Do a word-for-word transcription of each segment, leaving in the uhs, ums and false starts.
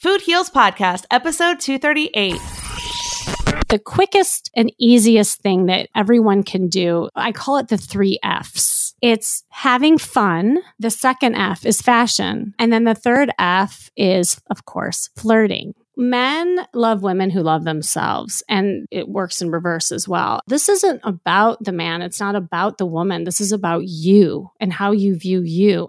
Food Heals Podcast, episode two thirty-eight. The quickest and easiest thing that everyone can do, I call it the three F's. It's having fun. The second F is fashion. And then the third F is, of course, flirting. Men love women who love themselves, and it works in reverse as well. This isn't about the man. It's not about the woman. This is about you and how you view you.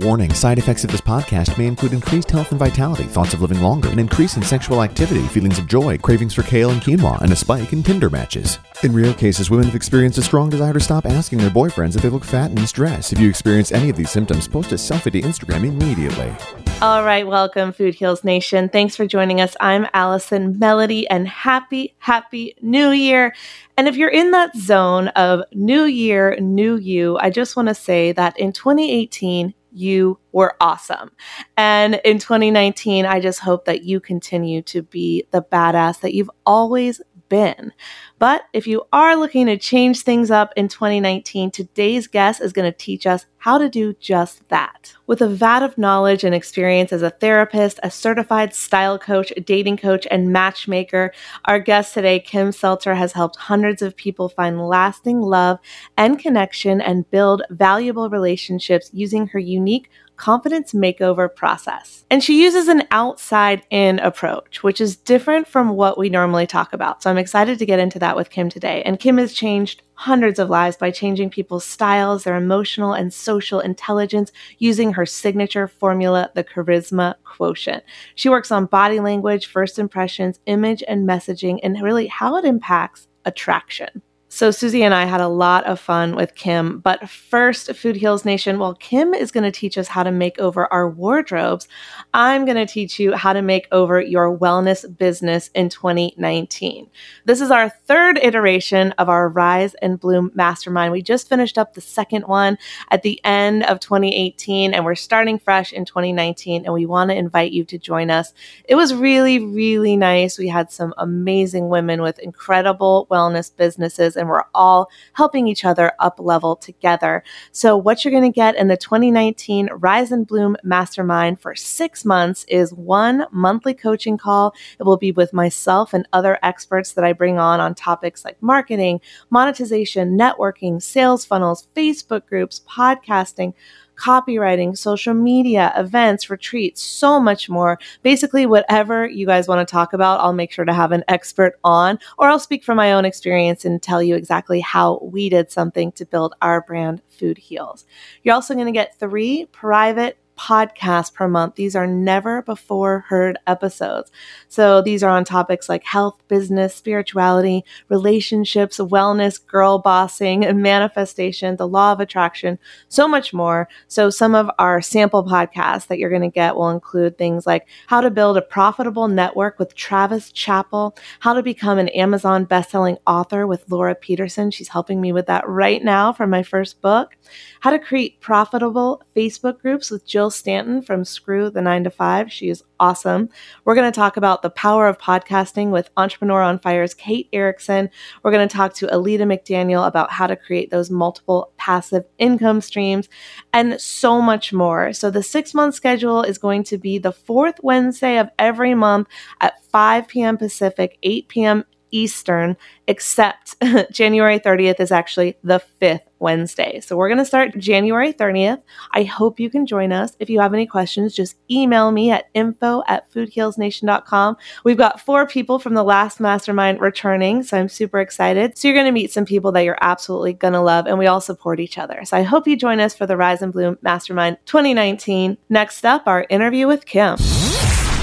Warning, side effects of this podcast may include increased health and vitality, thoughts of living longer, an increase in sexual activity, feelings of joy, cravings for kale and quinoa, and a spike in Tinder matches. In rare cases, women have experienced a strong desire to stop asking their boyfriends if they look fat and stressed. If you experience any of these symptoms, post a selfie to Instagram immediately. All right, welcome, Food Heals Nation. Thanks for joining us. I'm Alison Melody, and happy, happy New Year. And if you're in that zone of New Year, New You, I just want to say that in twenty eighteen, you were awesome. And in twenty nineteen, I just hope that you continue to be the badass that you've always been. But if you are looking to change things up in twenty nineteen, today's guest is going to teach us how to do just that. With a vat of knowledge and experience as a therapist, a certified style coach, dating coach, and matchmaker, our guest today, Kim Seltzer, has helped hundreds of people find lasting love and connection and build valuable relationships using her unique confidence makeover process. And she uses an outside-in approach, which is different from what we normally talk about. So I'm excited to get into that with Kim today. And Kim has changed hundreds of lives by changing people's styles, their emotional and social intelligence, using her signature formula, the Charisma Quotient. She works on body language, first impressions, image and messaging, and really how it impacts attraction. So Susie and I had a lot of fun with Kim, but first, Food Heals Nation, while Kim is going to teach us how to make over our wardrobes, I'm going to teach you how to make over your wellness business in twenty nineteen. This is our third iteration of our Rise and Bloom Mastermind. We just finished up the second one at the end of twenty eighteen, and we're starting fresh in twenty nineteen, and we want to invite you to join us. It was really, really nice. We had some amazing women with incredible wellness businesses, and we're all helping each other up level together. So what you're going to get in the twenty nineteen Rise and Bloom Mastermind for six months is one monthly coaching call. It will be with myself and other experts that I bring on on topics like marketing, monetization, networking, sales funnels, Facebook groups, podcasting, copywriting, social media, events, retreats, so much more. Basically, whatever you guys want to talk about, I'll make sure to have an expert on, or I'll speak from my own experience and tell you exactly how we did something to build our brand, Food Heals. You're also going to get three private podcasts per month. These are never before heard episodes. So these are on topics like health, business, spirituality, relationships, wellness, girl bossing, manifestation, the law of attraction, so much more. So some of our sample podcasts that you're going to get will include things like how to build a profitable network with Travis Chappell, how to become an Amazon bestselling author with Laura Peterson. She's helping me with that right now for my first book, how to create profitable Facebook groups with Jill Stanton from Screw the Nine to Five. She is awesome. We're going to talk about the power of podcasting with Entrepreneur on Fire's Kate Erickson. We're going to talk to Alita McDaniel about how to create those multiple passive income streams and so much more. So the six-month schedule is going to be the fourth Wednesday of every month at five p.m. Pacific, eight p.m. Eastern, except January thirtieth is actually the fifth Wednesday. So we're going to start January thirtieth. I hope you can join us. If you have any questions, just email me at info at food heals nation dot com. We've got four people from the last mastermind returning, so I'm super excited. So you're going to meet some people that you're absolutely going to love, and we all support each other. So I hope you join us for the Rise and Bloom Mastermind twenty nineteen. Next up, our interview with Kim.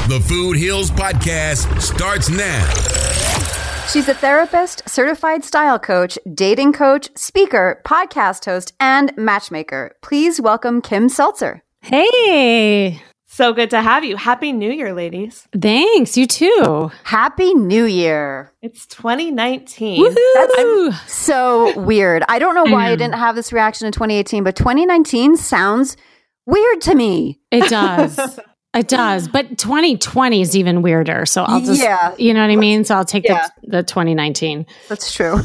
The Food Heals Podcast starts now. She's a therapist, certified style coach, dating coach, speaker, podcast host, and matchmaker. Please welcome Kim Seltzer. Hey. So good to have you. Happy New Year, ladies. Thanks. You too. Happy New Year. It's twenty nineteen. Woo-hoo! That's so weird. I don't know why I didn't have this reaction in twenty eighteen, but twenty nineteen sounds weird to me. It does. It does, but twenty twenty is even weirder. So I'll just, yeah. you know what I mean? So I'll take yeah. the, the twenty nineteen. That's true.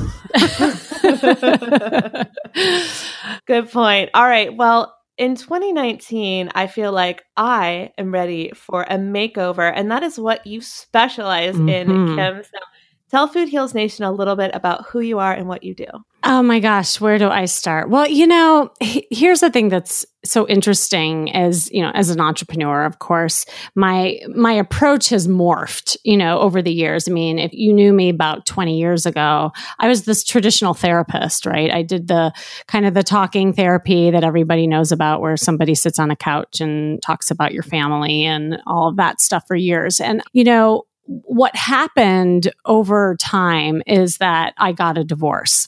Good point. All right. Well, in twenty nineteen, I feel like I am ready for a makeover, and that is what you specialize mm-hmm. in, Kim. So tell Food Heals Nation a little bit about who you are and what you do. Oh my gosh, where do I start? Well, you know, he- here's the thing that's so interesting as, you know, as an entrepreneur, of course, my my approach has morphed, you know, over the years. I mean, if you knew me about twenty years ago, I was this traditional therapist, right? I did the kind of the talking therapy that everybody knows about, where somebody sits on a couch and talks about your family and all of that stuff for years. And, you know, what happened over time is that I got a divorce.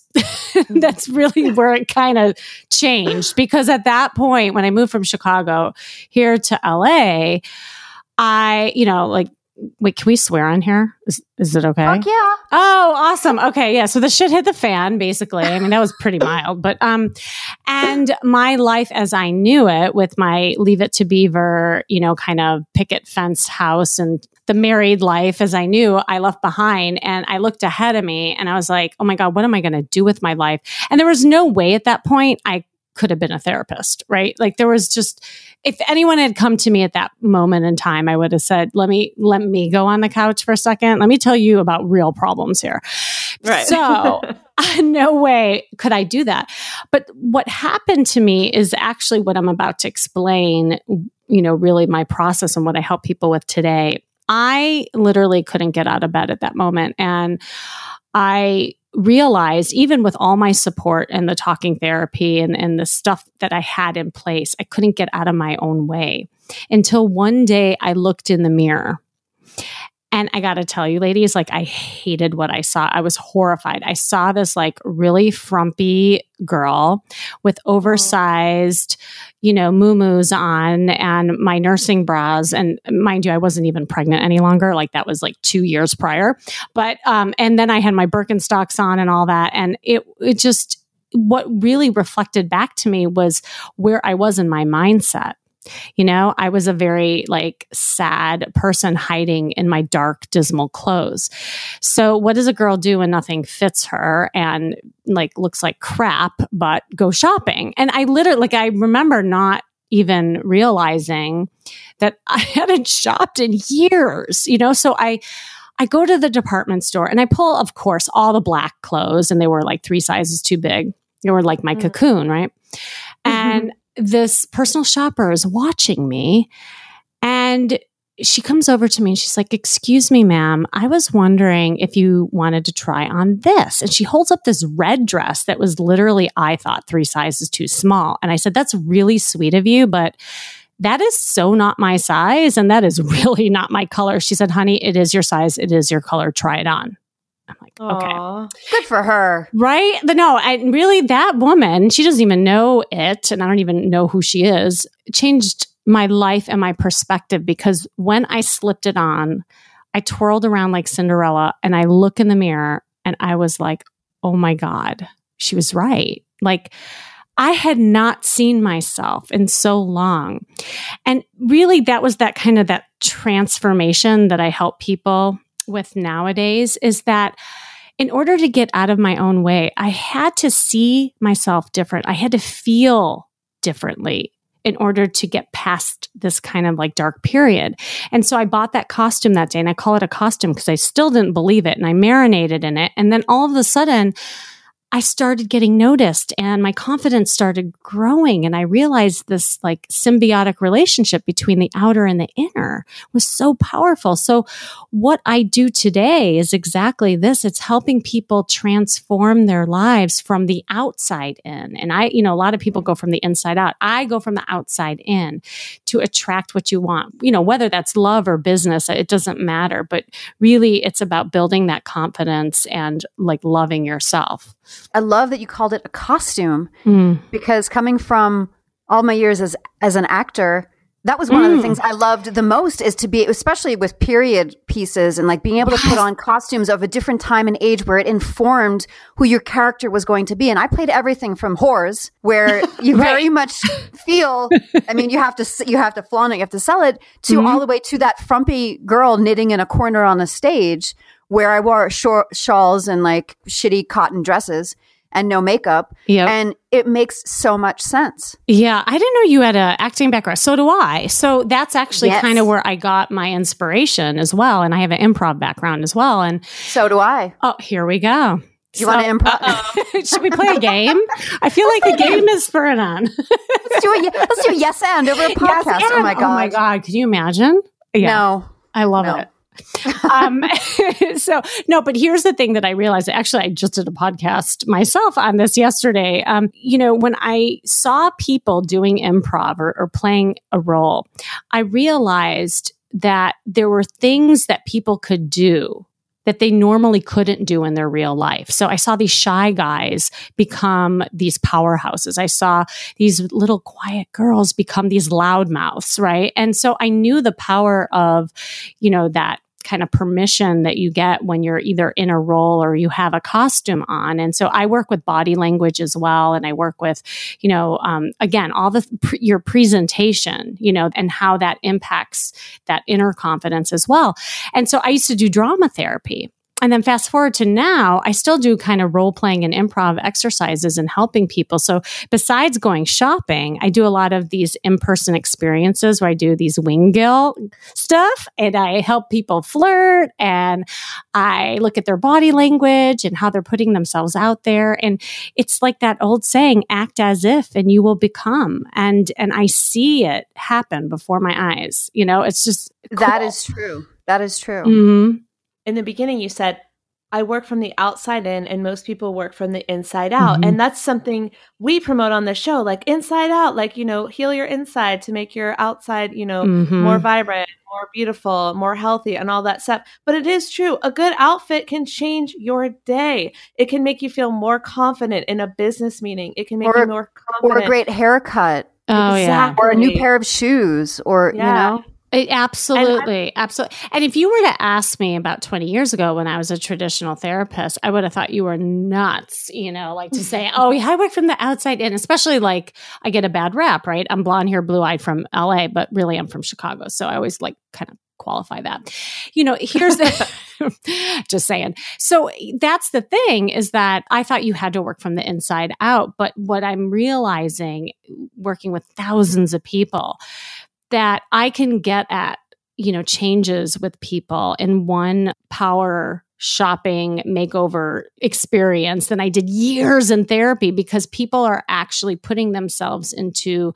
That's really where it kind of changed, because at that point, when I moved from Chicago here to L A, I, you know, like, wait, can we swear on here? Is, is it okay? Fuck yeah. Oh, awesome. Okay. Yeah. So the shit hit the fan, basically. I mean, that was pretty mild, but, um, and my life as I knew it, with my Leave It to Beaver, you know, kind of picket fence house and the married life as I knew, I left behind, and I looked ahead of me and I was like, oh my God, what am I going to do with my life? And there was no way at that point I could have been a therapist, right? Like, there was just, if anyone had come to me at that moment in time, I would have said, let me, let me go on the couch for a second. Let me tell you about real problems here. Right. So no way could I do that. But what happened to me is actually what I'm about to explain, you know, really my process and what I help people with today. I literally couldn't get out of bed at that moment. And I realized, even with all my support and the talking therapy and, and the stuff that I had in place, I couldn't get out of my own way until one day I looked in the mirror. And I got to tell you, ladies, like I hated what I saw. I was horrified. I saw this like really frumpy girl with oversized, you know, muumuus on and my nursing bras. And mind you, I wasn't even pregnant any longer. Like that was like two years prior. But, um, and then I had my Birkenstocks on and all that. And it, it just, what really reflected back to me was where I was in my mindset. You know, I was a very like sad person hiding in my dark, dismal clothes. So what does a girl do when nothing fits her and like looks like crap, but go shopping? And I literally, like, I remember not even realizing that I hadn't shopped in years, you know, so I, I go to the department store and I pull, of course, all the black clothes, and they were like three sizes too big. They were like my mm-hmm. cocoon, right? Mm-hmm. And this personal shopper is watching me, and she comes over to me and she's like, "Excuse me, ma'am, I was wondering if you wanted to try on this." And she holds up this red dress that was literally, I thought, three sizes too small. And I said, "That's really sweet of you, but that is so not my size. And that is really not my color." She said, "Honey, it is your size. It is your color. Try it on." I'm like, aww, okay. Good for her. Right? But no, I really, that woman, she doesn't even know it, and I don't even know who she is, changed my life and my perspective, because when I slipped it on, I twirled around like Cinderella, and I look in the mirror and I was like, oh my God, she was right. Like, I had not seen myself in so long. And really, that was that kind of that transformation that I help people with nowadays, is that in order to get out of my own way, I had to see myself different. I had to feel differently in order to get past this kind of like dark period. And so I bought that costume that day, and I call it a costume because I still didn't believe it, and I marinated in it. And then all of a sudden, I started getting noticed, and my confidence started growing. And I realized this like symbiotic relationship between the outer and the inner was so powerful. So what I do today is exactly this. It's helping people transform their lives from the outside in. And I, you know, a lot of people go from the inside out. I go from the outside in to attract what you want, you know, whether that's love or business, it doesn't matter. But really, it's about building that confidence and like loving yourself. I love that you called it a costume, mm. because coming from all my years as as an actor, that was one mm. of the things I loved the most, is to be, especially with period pieces and like being able yes. to put on costumes of a different time and age where it informed who your character was going to be. And I played everything from whores, where you right. very much feel, I mean, you have to, you have to flaunt it, you have to sell it, to mm-hmm. all the way to that frumpy girl knitting in a corner on a stage, where I wore short shawls and like shitty cotton dresses and no makeup. Yep. And it makes so much sense. Yeah. I didn't know you had an acting background. So do I. So that's actually yes. kind of where I got my inspiration as well. And I have an improv background as well. And so do I. Oh, here we go. Do you so, want to improv? Should we play a game? I feel like the game is spurred on. Let's do a, let's do a yes and over a podcast. Yes, oh my God. Oh my God. Could you imagine? Yeah. No. I love no. it. um, so no, but here's the thing that I realized. Actually, I just did a podcast myself on this yesterday. Um, you know, when I saw people doing improv or, or playing a role, I realized that there were things that people could do that they normally couldn't do in their real life. So I saw these shy guys become these powerhouses. I saw these little quiet girls become these loudmouths, right? And so I knew the power of, you know, that kind of permission that you get when you're either in a role or you have a costume on. And so I work with body language as well. And I work with, you know, um, again, all the, pre- your presentation, you know, and how that impacts that inner confidence as well. And so I used to do drama therapy. And then fast forward to now, I still do kind of role playing and improv exercises and helping people. So besides going shopping, I do a lot of these in-person experiences where I do these wing-gill stuff and I help people flirt and I look at their body language and how they're putting themselves out there. And it's like that old saying, act as if and you will become. And and I see it happen before my eyes. You know, it's just cool. That is true. That is true. Mm-hmm. In the beginning, you said, I work from the outside in and most people work from the inside out. Mm-hmm. And that's something we promote on the show, like inside out, like, you know, heal your inside to make your outside, you know, mm-hmm. more vibrant, more beautiful, more healthy and all that stuff. But it is true. A good outfit can change your day. It can make you feel more confident in a business meeting. It can make or, you more confident. Or a great haircut. Oh, exactly. Yeah. Or a new pair of shoes or, yeah. you know. It, absolutely. Absolutely. And if you were to ask me about twenty years ago when I was a traditional therapist, I would have thought you were nuts, you know, like to say, oh, yeah, I work from the outside in, especially like I get a bad rap, right? I'm blonde hair, blue eyed from L A, but really I'm from Chicago. So I always like kind of qualify that. You know, here's the just saying. So that's the thing is that I thought you had to work from the inside out. But what I'm realizing working with thousands of people that I can get at, you know, changes with people in one power shopping makeover experience than I did years in therapy because people are actually putting themselves into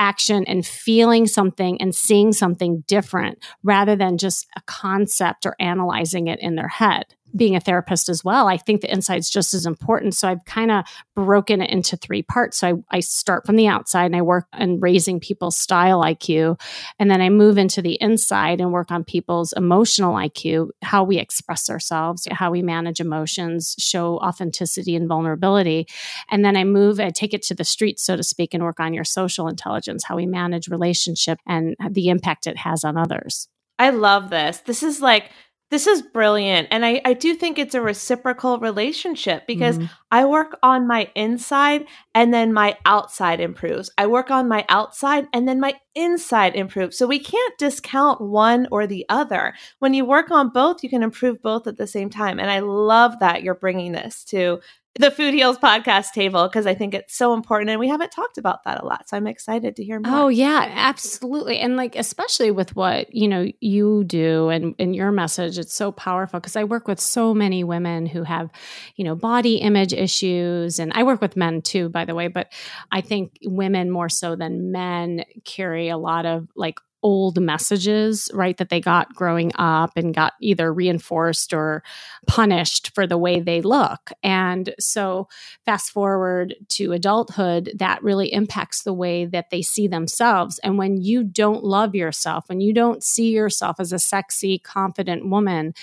action and feeling something and seeing something different rather than just a concept or analyzing it in their head. Being a therapist as well, I think the inside is just as important. So I've kind of broken it into three parts. So I, I start from the outside and I work on raising people's style I Q. And then I move into the inside and work on people's emotional I Q, how we express ourselves, how we manage emotions, show authenticity and vulnerability. And then I move, I take it to the street, so to speak, and work on your social intelligence, how we manage relationship and the impact it has on others. I love this. This is like... This is brilliant. And I, I do think it's a reciprocal relationship because mm-hmm. I work on my inside and then my outside improves. I work on my outside and then my inside improves. So we can't discount one or the other. When you work on both, you can improve both at the same time. And I love that you're bringing this to the Food Heals podcast table because I think it's so important and we haven't talked about that a lot. So I'm excited to hear more. Oh yeah, absolutely. And like, especially with what, you know, you do and, and your message, it's so powerful because I work with so many women who have, you know, body image issues and I work with men too, by the way, but I think women more so than men carry a lot of like old messages, right, that they got growing up and got either reinforced or punished for the way they look. And so fast forward to adulthood, that really impacts the way that they see themselves. And when you don't love yourself, when you don't see yourself as a sexy, confident woman,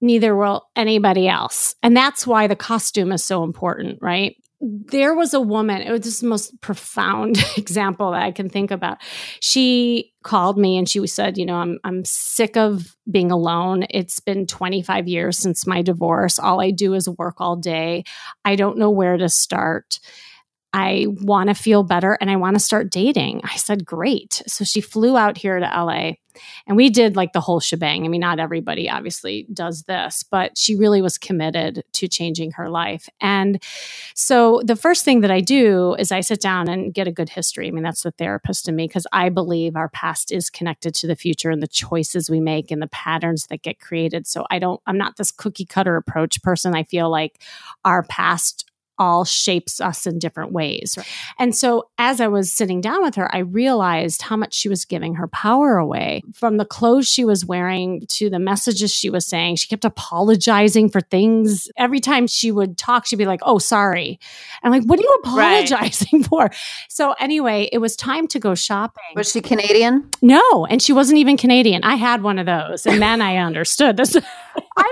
neither will anybody else. And that's why the costume is so important, right? There was a woman, it was this most profound example that I can think about. She called me and she said, you know, I'm I'm sick of being alone. It's been twenty-five years since my divorce. All I do is work all day. I don't know where to start. I want to feel better and I want to start dating. I said, great. So she flew out here to L A. And we did like the whole shebang. I mean, not everybody obviously does this, but she really was committed to changing her life. And so the first thing that I do is I sit down and get a good history. I mean, that's the therapist in me because I believe our past is connected to the future and the choices we make and the patterns that get created. So I don't, I'm not this cookie cutter approach person. I feel like our past all shapes us in different ways. Right. And so as I was sitting down with her, I realized how much she was giving her power away. From the clothes she was wearing to the messages she was saying, she kept apologizing for things. Every time she would talk, she'd be like, oh, sorry. And like, what are you apologizing right. for? So anyway, it was time to go shopping. Was she Canadian? No. And she wasn't even Canadian. I had one of those. And then I understood this. I'm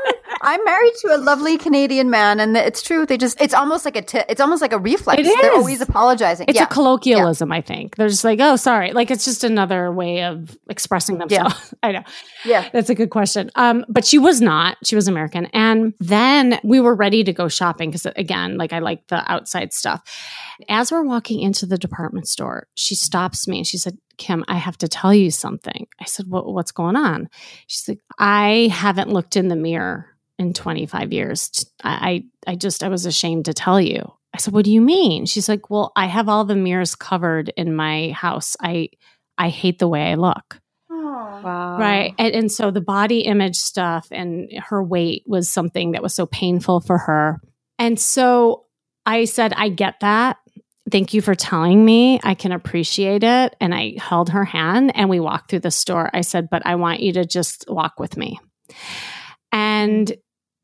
I'm married to a lovely Canadian man, and it's true. They just it's almost like a t- it's almost like a reflex. It is. They're always apologizing. It's yeah. a colloquialism, yeah. I think. They're just like, oh, sorry. Like it's just another way of expressing themselves. Yeah. I know. Yeah, that's a good question. Um, but she was not. She was American, and then we were ready to go shopping because again, like I like the outside stuff. As we're walking into the department store, she stops me and she said, Kim, I have to tell you something. I said, well, what's going on? She's like, I haven't looked in the mirror in twenty-five years. I, I just, I was ashamed to tell you. I said, what do you mean? She's like, well, I have all the mirrors covered in my house. I, I hate the way I look. Oh, wow. Right. And, and so the body image stuff and her weight was something that was so painful for her. And so I said, I get that. Thank you for telling me. I can appreciate it. And I held her hand and we walked through the store. I said, but I want you to just walk with me. And,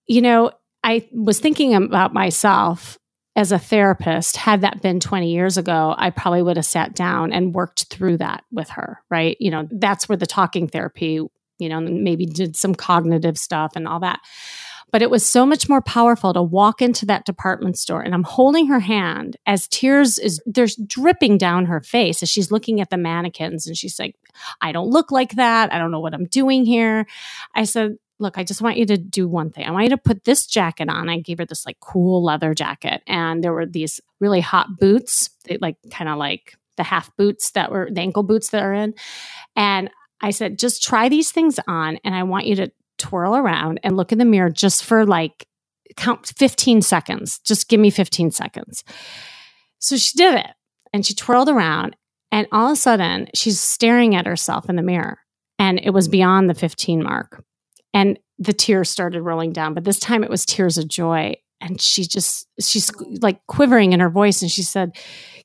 you know, I was thinking about myself as a therapist. Had that been twenty years ago, I probably would have sat down and worked through that with her, right? You know, that's where the talking therapy, you know, maybe did some cognitive stuff and all that. But it was so much more powerful to walk into that department store, and I'm holding her hand as tears is there's dripping down her face as she's looking at the mannequins, and she's like, I don't look like that. I don't know what I'm doing here. I said, look, I just want you to do one thing. I want you to put this jacket on. I gave her this like cool leather jacket, and there were these really hot boots, they, like kind of like the half boots that were the ankle boots that are in. And I said, just try these things on, and I want you to twirl around and look in the mirror just for like count fifteen seconds. Just give me fifteen seconds. So she did it, and she twirled around, and all of a sudden she's staring at herself in the mirror, and it was beyond the fifteen mark, and the tears started rolling down, but this time it was tears of joy. And she just, she's like quivering in her voice. And she said,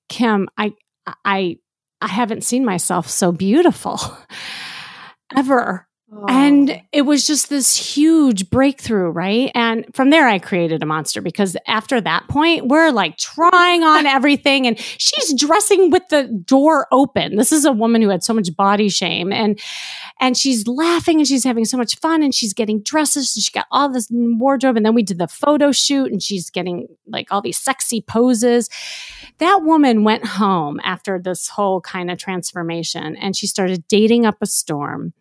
Kim, I, I, I haven't seen myself so beautiful ever. Oh. And it was just this huge breakthrough, right? And from there, I created a monster, because after that point, we're like trying on everything, and she's dressing with the door open. This is a woman who had so much body shame, and and she's laughing, and she's having so much fun, and she's getting dresses, and she got all this wardrobe, and then we did the photo shoot, and she's getting like all these sexy poses. That woman went home after this whole kind of transformation, and she started dating up a storm,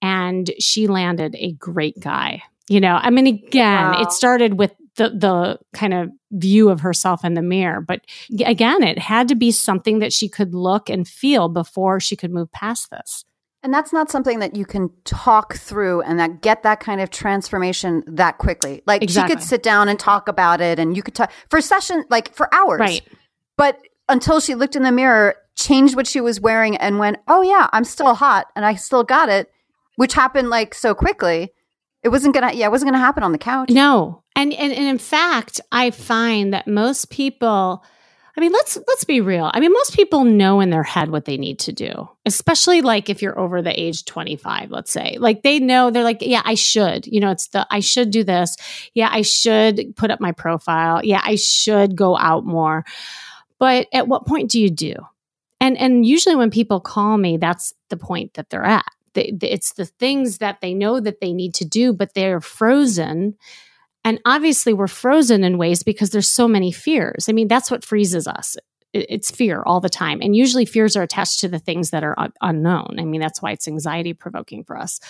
and And she landed a great guy. You know, I mean, again, wow. It started with the the kind of view of herself in the mirror. But again, it had to be something that she could look and feel before she could move past this. And that's not something that you can talk through and that get that kind of transformation that quickly. Like exactly. She could sit down and talk about it, and you could talk for session, like for hours. Right. But until she looked in the mirror, changed what she was wearing, and went, oh yeah, I'm still hot and I still got it. Which happened like so quickly, it wasn't gonna. Yeah, it wasn't gonna happen on the couch. No, and and and in fact, I find that most people. I mean, let's let's be real. I mean, most people know in their head what they need to do, especially like if you're over the age twenty-five, let's say. Like they know, they're like, yeah, I should. You know, it's the I should do this. Yeah, I should put up my profile. Yeah, I should go out more. But at what point do you do? And and usually when people call me, that's the point that they're at. It's the things that they know that they need to do, but they're frozen. And obviously we're frozen in ways because there's so many fears. I mean, that's what freezes us. It's fear all the time. And usually fears are attached to the things that are unknown. I mean, that's why it's anxiety provoking for us.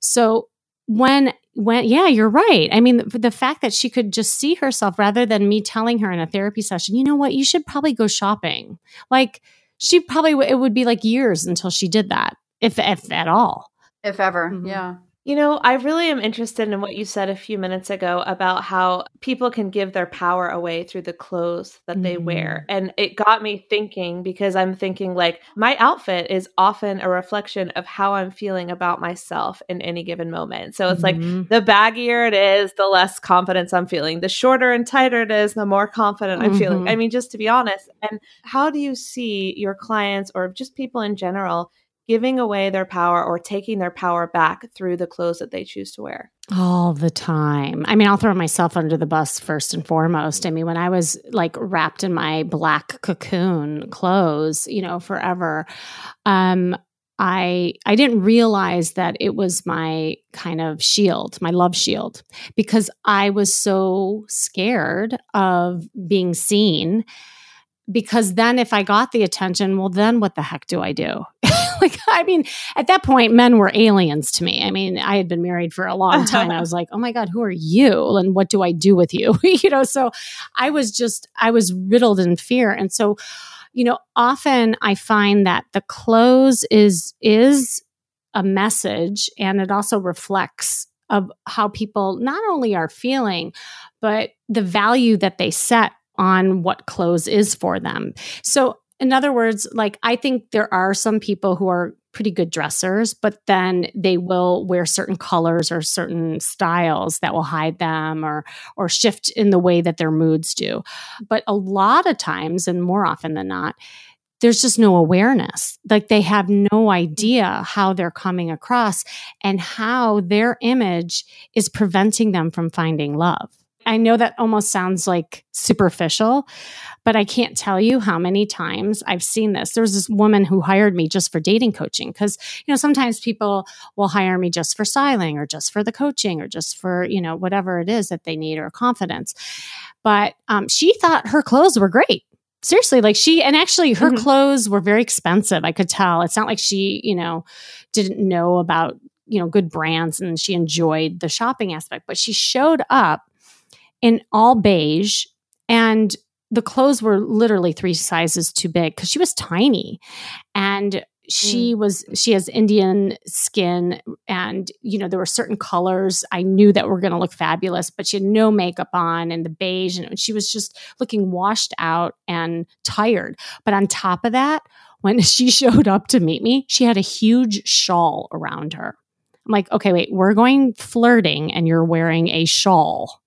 So when, when, yeah, you're right. I mean, the, the fact that she could just see herself rather than me telling her in a therapy session, you know what, you should probably go shopping. Like she probably, w- it would be like years until she did that. If, if at all. If ever, mm-hmm. Yeah. You know, I really am interested in what you said a few minutes ago about how people can give their power away through the clothes that mm-hmm. they wear. And it got me thinking, because I'm thinking like my outfit is often a reflection of how I'm feeling about myself in any given moment. So it's mm-hmm. like the baggier it is, the less confidence I'm feeling. The shorter and tighter it is, the more confident mm-hmm. I'm feeling. I mean, just to be honest. And how do you see your clients or just people in general giving away their power or taking their power back through the clothes that they choose to wear? All the time. I mean, I'll throw myself under the bus first and foremost. I mean, when I was like wrapped in my black cocoon clothes, you know, forever, um, I I didn't realize that it was my kind of shield, my love shield, because I was so scared of being seen. Because then if I got the attention, well, then what the heck do I do? Like, I mean, at that point, men were aliens to me. I mean, I had been married for a long time. I was like, oh my God, who are you? And what do I do with you? You know, so I was just, I was riddled in fear. And so, you know, often I find that the clothes is, is a message, and it also reflects of how people not only are feeling, but the value that they set on what clothes is for them. So in other words, like, I think there are some people who are pretty good dressers, but then they will wear certain colors or certain styles that will hide them or or shift in the way that their moods do. But a lot of times, and more often than not, there's just no awareness. Like, they have no idea how they're coming across and how their image is preventing them from finding love. I know that almost sounds like superficial, but I can't tell you how many times I've seen this. There's this woman who hired me just for dating coaching because, you know, sometimes people will hire me just for styling or just for the coaching or just for, you know, whatever it is that they need or confidence. But um, she thought her clothes were great. Seriously, like she, and actually her mm-hmm. clothes were very expensive. I could tell. It's not like she, you know, didn't know about, you know, good brands and she enjoyed the shopping aspect, but she showed up in all beige, and the clothes were literally three sizes too big because she was tiny, and she mm. was she has Indian skin, and you know there were certain colors I knew that were going to look fabulous, but she had no makeup on and the beige, and she was just looking washed out and tired. But on top of that, when she showed up to meet me, she had a huge shawl around her. I'm like, okay, wait, we're going flirting, and you're wearing a shawl.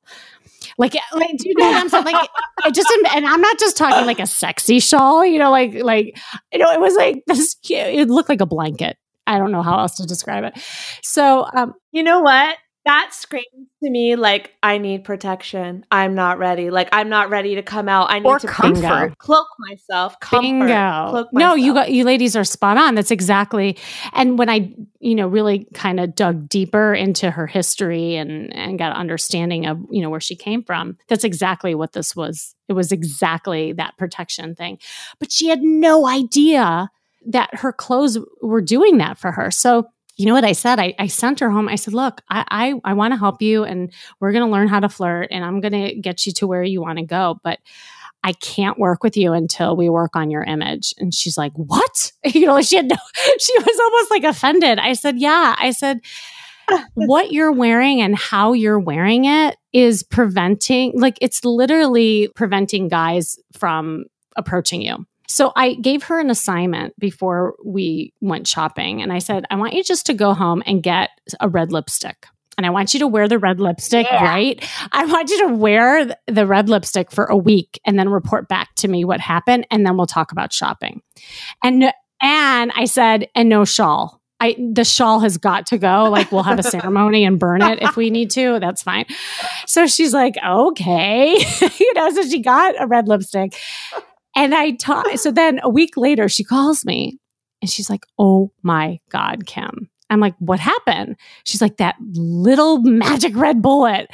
Like, like, do you know what I'm saying? Like, I just, and I'm not just talking like a sexy shawl, you know, like, like, you know, it was like this, it looked like a blanket. I don't know how else to describe it. So, um, you know what? That screams to me like, I need protection. I'm not ready. Like, I'm not ready to come out. I need or to comfort. comfort, cloak myself, comfort, Bingo. cloak myself. No, you got, you ladies are spot on. That's exactly. And when I, you know, really kind of dug deeper into her history and, and got an understanding of, you know, where she came from, that's exactly what this was. It was exactly that protection thing. But she had no idea that her clothes were doing that for her. So, you know what I said? I, I sent her home. I said, look, I I, I want to help you, and we're going to learn how to flirt, and I'm going to get you to where you want to go. But I can't work with you until we work on your image. And she's like, what? You know, she had no, she was almost like offended. I said, yeah. I said, what you're wearing and how you're wearing it is preventing, like, it's literally preventing guys from approaching you. So I gave her an assignment before we went shopping. And I said, I want you just to go home and get a red lipstick. And I want you to wear the red lipstick, yeah. right? I want you to wear the red lipstick for a week and then report back to me what happened. And then we'll talk about shopping. And, and I said, and no shawl. I, the shawl has got to go. Like, we'll have a ceremony and burn it if we need to. That's fine. So she's like, okay. You know, so she got a red lipstick. And I taught, so then a week later, she calls me and she's like, oh my God, Kim. I'm like, what happened? She's like, that little magic red bullet.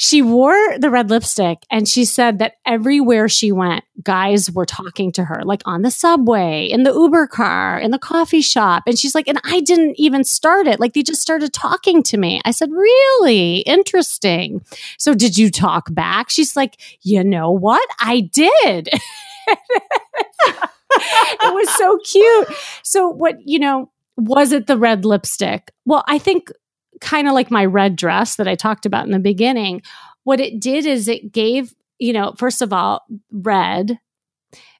She wore the red lipstick, and she said that everywhere she went, guys were talking to her, like on the subway, in the Uber car, in the coffee shop. And she's like, and I didn't even start it. Like, they just started talking to me. I said, really? Interesting. So did you talk back? She's like, you know what? I did. It was so cute. So what, you know, was it the red lipstick? Well, I think kind of like my red dress that I talked about in the beginning, what it did is it gave, you know, first of all, red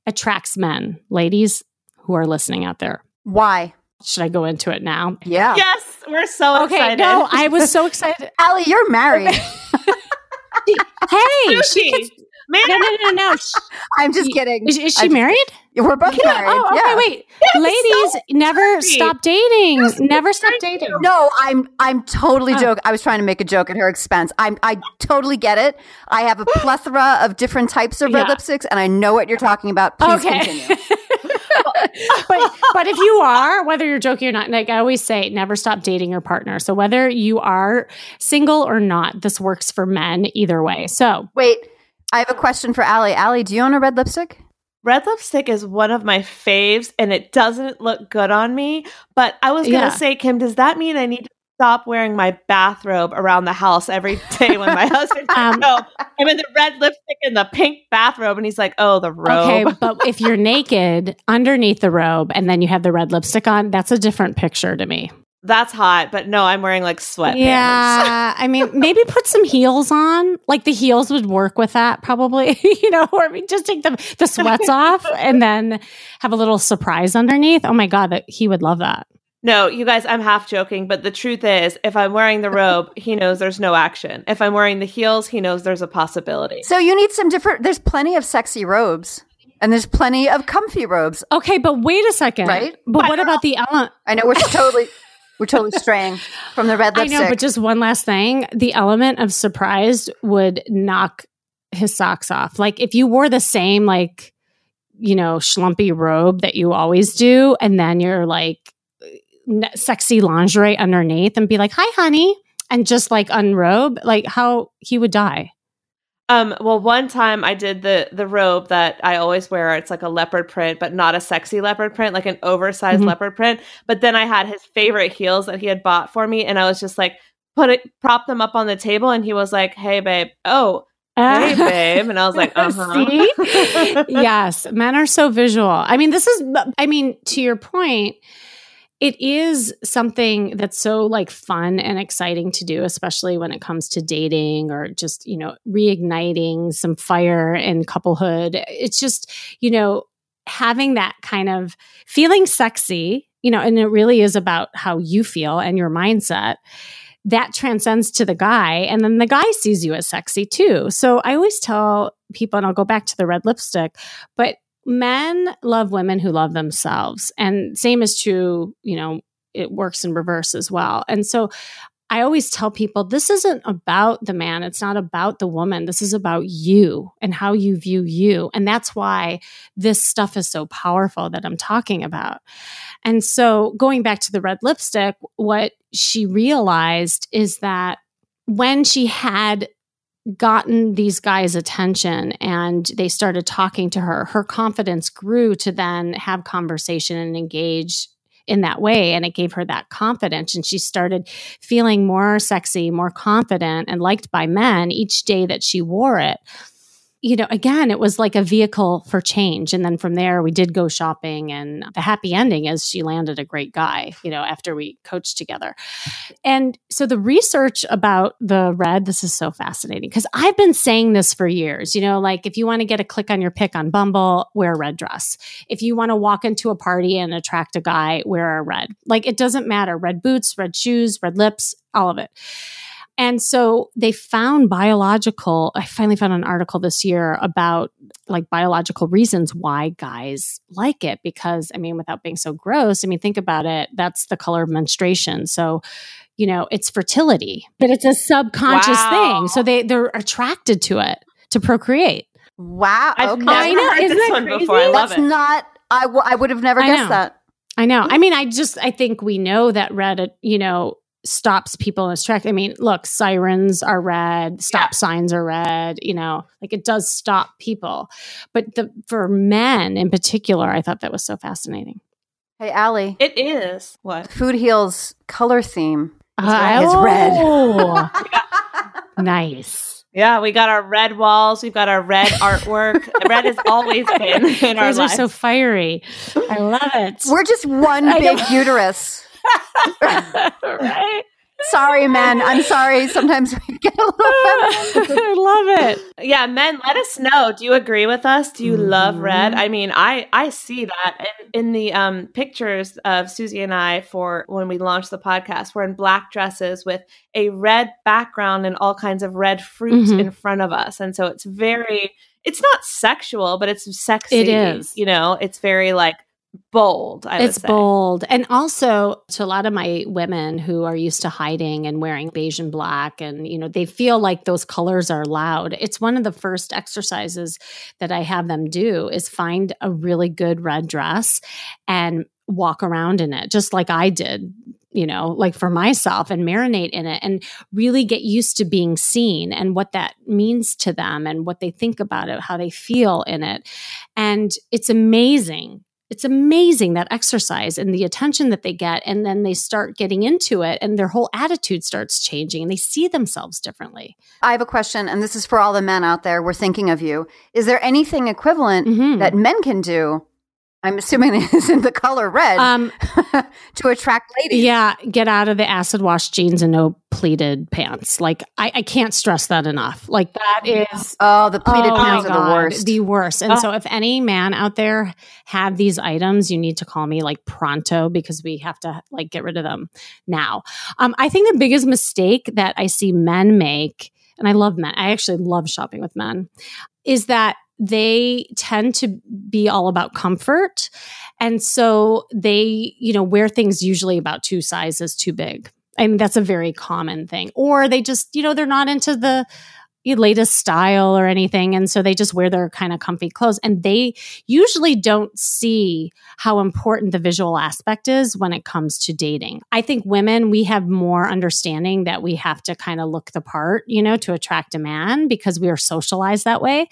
attracts men. Ladies who are listening out there. Why? Should I go into it now? Yeah. Yes. We're so okay, excited. No, I was so excited. Allie, you're married. she, hey. She gets, no, no, no, no. She, I'm just kidding. Is, is she I'm married? Just, we're both yeah, married. Oh, okay, yeah. wait. Yeah, ladies, so never stop dating. Just never stop dating. No, I'm I'm totally oh. joking. I was trying to make a joke at her expense. I I totally get it. I have a plethora of different types of red yeah. lipsticks, and I know what you're talking about. Please okay. continue. but but if you are, whether you're joking or not, like I always say, never stop dating your partner. So whether you are single or not, this works for men either way. So wait. I have a question for Allie. Allie, do you own a red lipstick? Red lipstick is one of my faves, and it doesn't look good on me. But I was going to yeah. say, Kim, does that mean I need to stop wearing my bathrobe around the house every day when my husband comes home? I'm in the red lipstick and the pink bathrobe, and he's like, oh, the robe. Okay, but if you're naked underneath the robe and then you have the red lipstick on, that's a different picture to me. That's hot, but no, I'm wearing like sweatpants. Yeah, I mean, maybe put some heels on. Like the heels would work with that probably, you know, or just take the, the sweats off and then have a little surprise underneath. Oh my God, that, he would love that. No, you guys, I'm half joking, but the truth is, if I'm wearing the robe, he knows there's no action. If I'm wearing the heels, he knows there's a possibility. So you need some different, there's plenty of sexy robes. And there's plenty of comfy robes. Okay, but wait a second. Right? But Why what about all- the element? I know, we're totally... We're totally straying from the red lipstick. I know, but just one last thing. The element of surprise would knock his socks off. Like if you wore the same like, you know, schlumpy robe that you always do, and then you're like n- sexy lingerie underneath and be like, hi, honey, and just like unrobe, like how he would die. Um, well, one time I did the the robe that I always wear. It's like a leopard print, but not a sexy leopard print, like an oversized mm-hmm. leopard print. But then I had his favorite heels that he had bought for me. And I was just like, put it, prop them up on the table. And he was like, hey, babe. Oh, uh, hey, babe. And I was like, uh-huh. See? Yes. Men are so visual. I mean, this is, I mean, to your point, it is something that's so like fun and exciting to do, especially when it comes to dating or just, you know, reigniting some fire in couplehood. It's just, you know, having that kind of feeling sexy, you know, and it really is about how you feel and your mindset. That transcends to the guy. And then the guy sees you as sexy too. So I always tell people, and I'll go back to the red lipstick, but men love women who love themselves. And same is true, you know, it works in reverse as well. And so I always tell people, this isn't about the man. It's not about the woman. This is about you and how you view you. And that's why this stuff is so powerful that I'm talking about. And so going back to the red lipstick, what she realized is that when she had gotten these guys' attention and they started talking to her, her confidence grew to then have conversation and engage in that way. And it gave her that confidence. And she started feeling more sexy, more confident, and liked by men each day that she wore it. You know, again, it was like a vehicle for change. And then from there, we did go shopping. And the happy ending is she landed a great guy, you know, after we coached together. And so the research about the red, this is so fascinating because I've been saying this for years. You know, like if you want to get a click on your pick on Bumble, wear a red dress. If you want to walk into a party and attract a guy, wear a red. Like it doesn't matter. Red boots, red shoes, red lips, all of it. And so they found biological, I finally found an article this year about like biological reasons why guys like it. Because I mean, without being so gross, I mean, think about it. That's the color of menstruation. So, you know, it's fertility, but it's a subconscious wow. thing. So they, they're attracted to it to procreate. Wow. I've okay. never I know. heard Isn't this one crazy? before. I love That's it. not, I, w- I would have never I guessed know. that. I know. I mean, I just, I think we know that Reddit, you know, stops people in its tracks. I mean, look, sirens are red, stop yeah. signs are red, you know, like it does stop people. But the, for men in particular, I thought that was so fascinating. Hey, Allie. It is. What? Food Heals color theme is uh, oh. red. Nice. Yeah, we got our red walls. We've got our red artwork. Red has always been in Those our life. Those are lives. so fiery. I love it. We're just one big uterus. Right? Sorry, men. I'm sorry. Sometimes we get a little feminine. I love it. Yeah, men, let us know. Do you agree with us? Do you mm-hmm. love red? I mean, I, I see that in, in the um, pictures of Susie and I for when we launched the podcast. We're in black dresses with a red background and all kinds of red fruit mm-hmm. in front of us. And so it's very, it's not sexual, but it's sexy. It is. You know, it's very like, bold, I would say. It's bold. And also to a lot of my women who are used to hiding and wearing beige and black and, you know, they feel like those colors are loud. It's one of the first exercises that I have them do is find a really good red dress and walk around in it, just like I did, you know, like for myself, and marinate in it and really get used to being seen and what that means to them and what they think about it, how they feel in it. And it's amazing. It's amazing, that exercise and the attention that they get, and then they start getting into it and their whole attitude starts changing and they see themselves differently. I have a question, and this is for all the men out there. We're thinking of you. Is there anything equivalent mm-hmm. that men can do I'm assuming it is in the color red um, to attract ladies. Yeah, get out of the acid wash jeans and no pleated pants. Like, I, I can't stress that enough. Like, that is... Oh, the pleated oh pants God, are the worst. The worst. And oh. so if any man out there had these items, you need to call me, like, pronto, because we have to, like, get rid of them now. Um, I think the biggest mistake that I see men make, and I love men, I actually love shopping with men, is that they tend to be all about comfort. And so they, you know, wear things usually about two sizes too big. I mean, that's a very common thing. Or they just, you know, they're not into the latest style or anything. And so they just wear their kind of comfy clothes. And they usually don't see how important the visual aspect is when it comes to dating. I think women, we have more understanding that we have to kind of look the part, you know, to attract a man because we are socialized that way.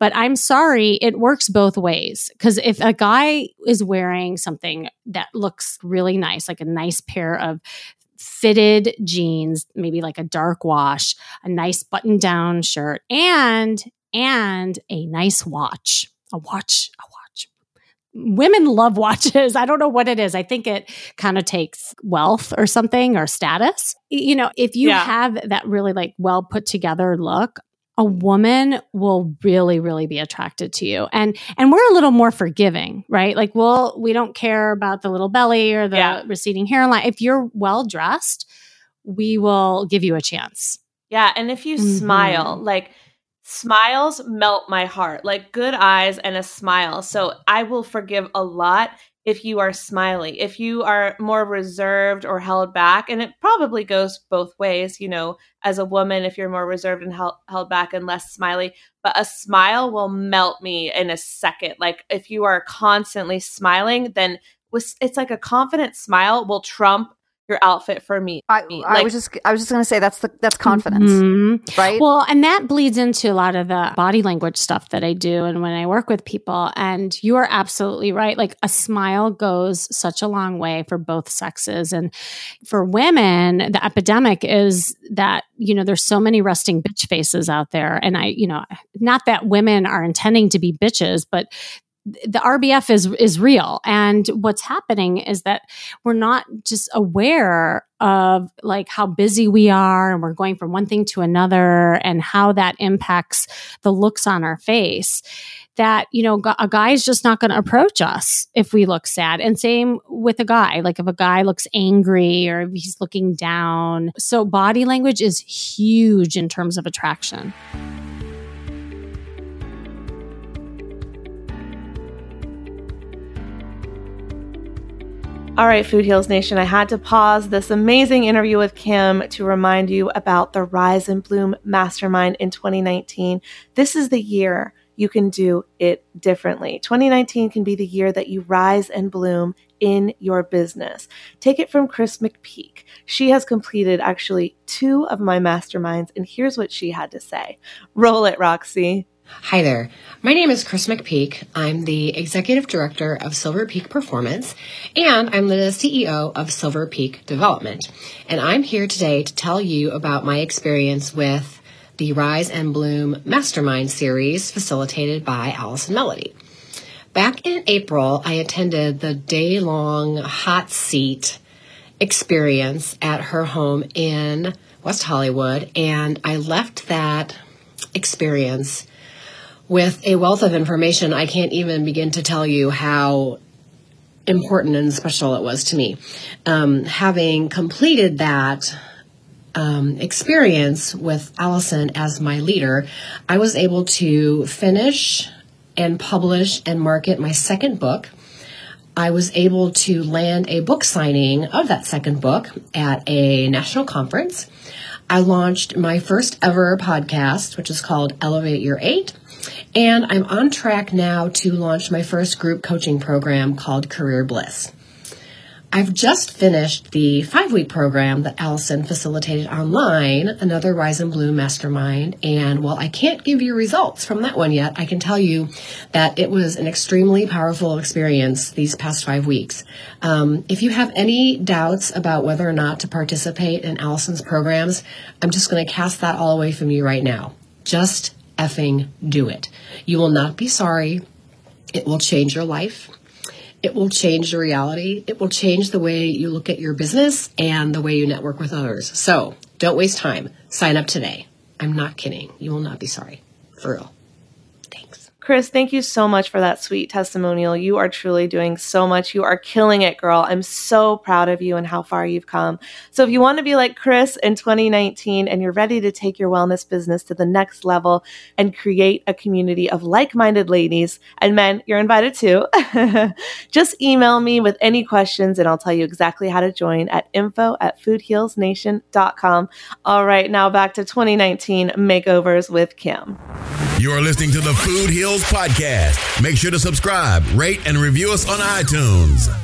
But I'm sorry, it works both ways. Because if a guy is wearing something that looks really nice, like a nice pair of fitted jeans, maybe like a dark wash, a nice button-down shirt, and and a nice watch, a watch, a watch. Women love watches. I don't know what it is. I think it kind of takes wealth or something or status. You know, if you yeah. have that really like well put together look, a woman will really, really be attracted to you. And and we're a little more forgiving, right? Like, well, we don't care about the little belly or the yeah. receding hairline. If you're well-dressed, we will give you a chance. Yeah. And if you mm-hmm. smile, like smiles melt my heart, like good eyes and a smile. So I will forgive a lot if you are smiley. If you are more reserved or held back, and it probably goes both ways, you know, as a woman, if you're more reserved and held, held back and less smiley, but a smile will melt me in a second. Like if you are constantly smiling, then it's like a confident smile will trump your outfit for me. I, me. I like, was just, I was just going to say that's the, that's confidence, mm-hmm. right? Well, and that bleeds into a lot of the body language stuff that I do. And when I work with people, and you are absolutely right. Like a smile goes such a long way for both sexes. And for women, the epidemic is that, you know, there's so many resting bitch faces out there. And I, you know, not that women are intending to be bitches, but the R B F is is real. And what's happening is that we're not just aware of like how busy we are, and we're going from one thing to another, and how that impacts the looks on our face, that, you know, a guy is just not going to approach us if we look sad. And same with a guy, like if a guy looks angry or if he's looking down. So body language is huge in terms of attraction. All right, Food Heals Nation, I had to pause this amazing interview with Kim to remind you about the Rise and Bloom Mastermind in twenty nineteen. This is the year you can do it differently. twenty nineteen can be the year that you rise and bloom in your business. Take it from Chris McPeak. She has completed actually two of my masterminds, and here's what she had to say. Roll it, Roxy. Hi there. My name is Chris McPeak. I'm the Executive Director of Silver Peak Performance, and I'm the C E O of Silver Peak Development. And I'm here today to tell you about my experience with the Rise and Bloom Mastermind series facilitated by Alison Melody. Back in April, I attended the day-long hot seat experience at her home in West Hollywood, and I left that experience with a wealth of information. I can't even begin to tell you how important and special it was to me. Um, having completed that um, experience with Alison as my leader, I was able to finish and publish and market my second book. I was able to land a book signing of that second book at a national conference. I launched my first ever podcast, which is called Elevate Your Eight. And I'm on track now to launch my first group coaching program called Career Bliss. I've just finished the five-week program that Alison facilitated online, another Rise and Bloom Mastermind. And while I can't give you results from that one yet, I can tell you that it was an extremely powerful experience these past five weeks. Um, if you have any doubts about whether or not to participate in Alison's programs, I'm just going to cast that all away from you right now. Just effing do it. You will not be sorry. It will change your life. it will change your reality. It will change the way you look at your business and the way you network with others. So don't waste time. Sign up today. I'm not kidding. You will not be sorry. For real. Thanks. Chris, thank you so much for that sweet testimonial. You are truly doing so much. You are killing it, girl. I'm so proud of you and how far you've come. So if you want to be like Chris in twenty nineteen and you're ready to take your wellness business to the next level and create a community of like-minded ladies and men, you're invited too. Just email me with any questions and I'll tell you exactly how to join at info at food heals nation dot com. All right, now back to twenty nineteen makeovers with Kim. You're listening to the Food Heals Podcast. Make sure to subscribe, rate, and review us on iTunes.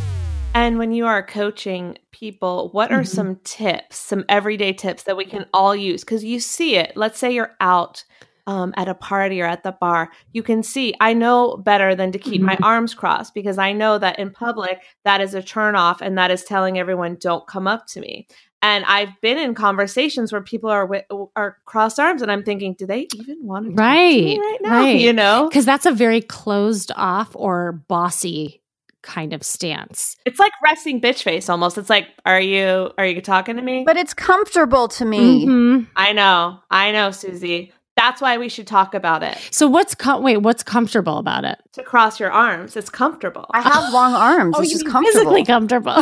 And when you are coaching people, what are mm-hmm. some tips, some everyday tips that we can all use? Because you see it. Let's say you're out um, at a party or at the bar. You can see, I know better than to keep mm-hmm. my arms crossed because I know that in public, that is a turnoff and that is telling everyone, don't come up to me. And I've been in conversations where people are with, are crossed arms and I'm thinking, do they even want to right, talk to me right now? Right. You know? Because that's a very closed off or bossy kind of stance. It's like resting bitch face almost. It's like, are you are you talking to me? But it's comfortable to me. Mm-hmm. I know. I know, Susie. That's why we should talk about it. So what's com- wait? What's comfortable about it? To cross your arms, it's comfortable. I have long arms. Oh, it's just comfortable. Physically comfortable.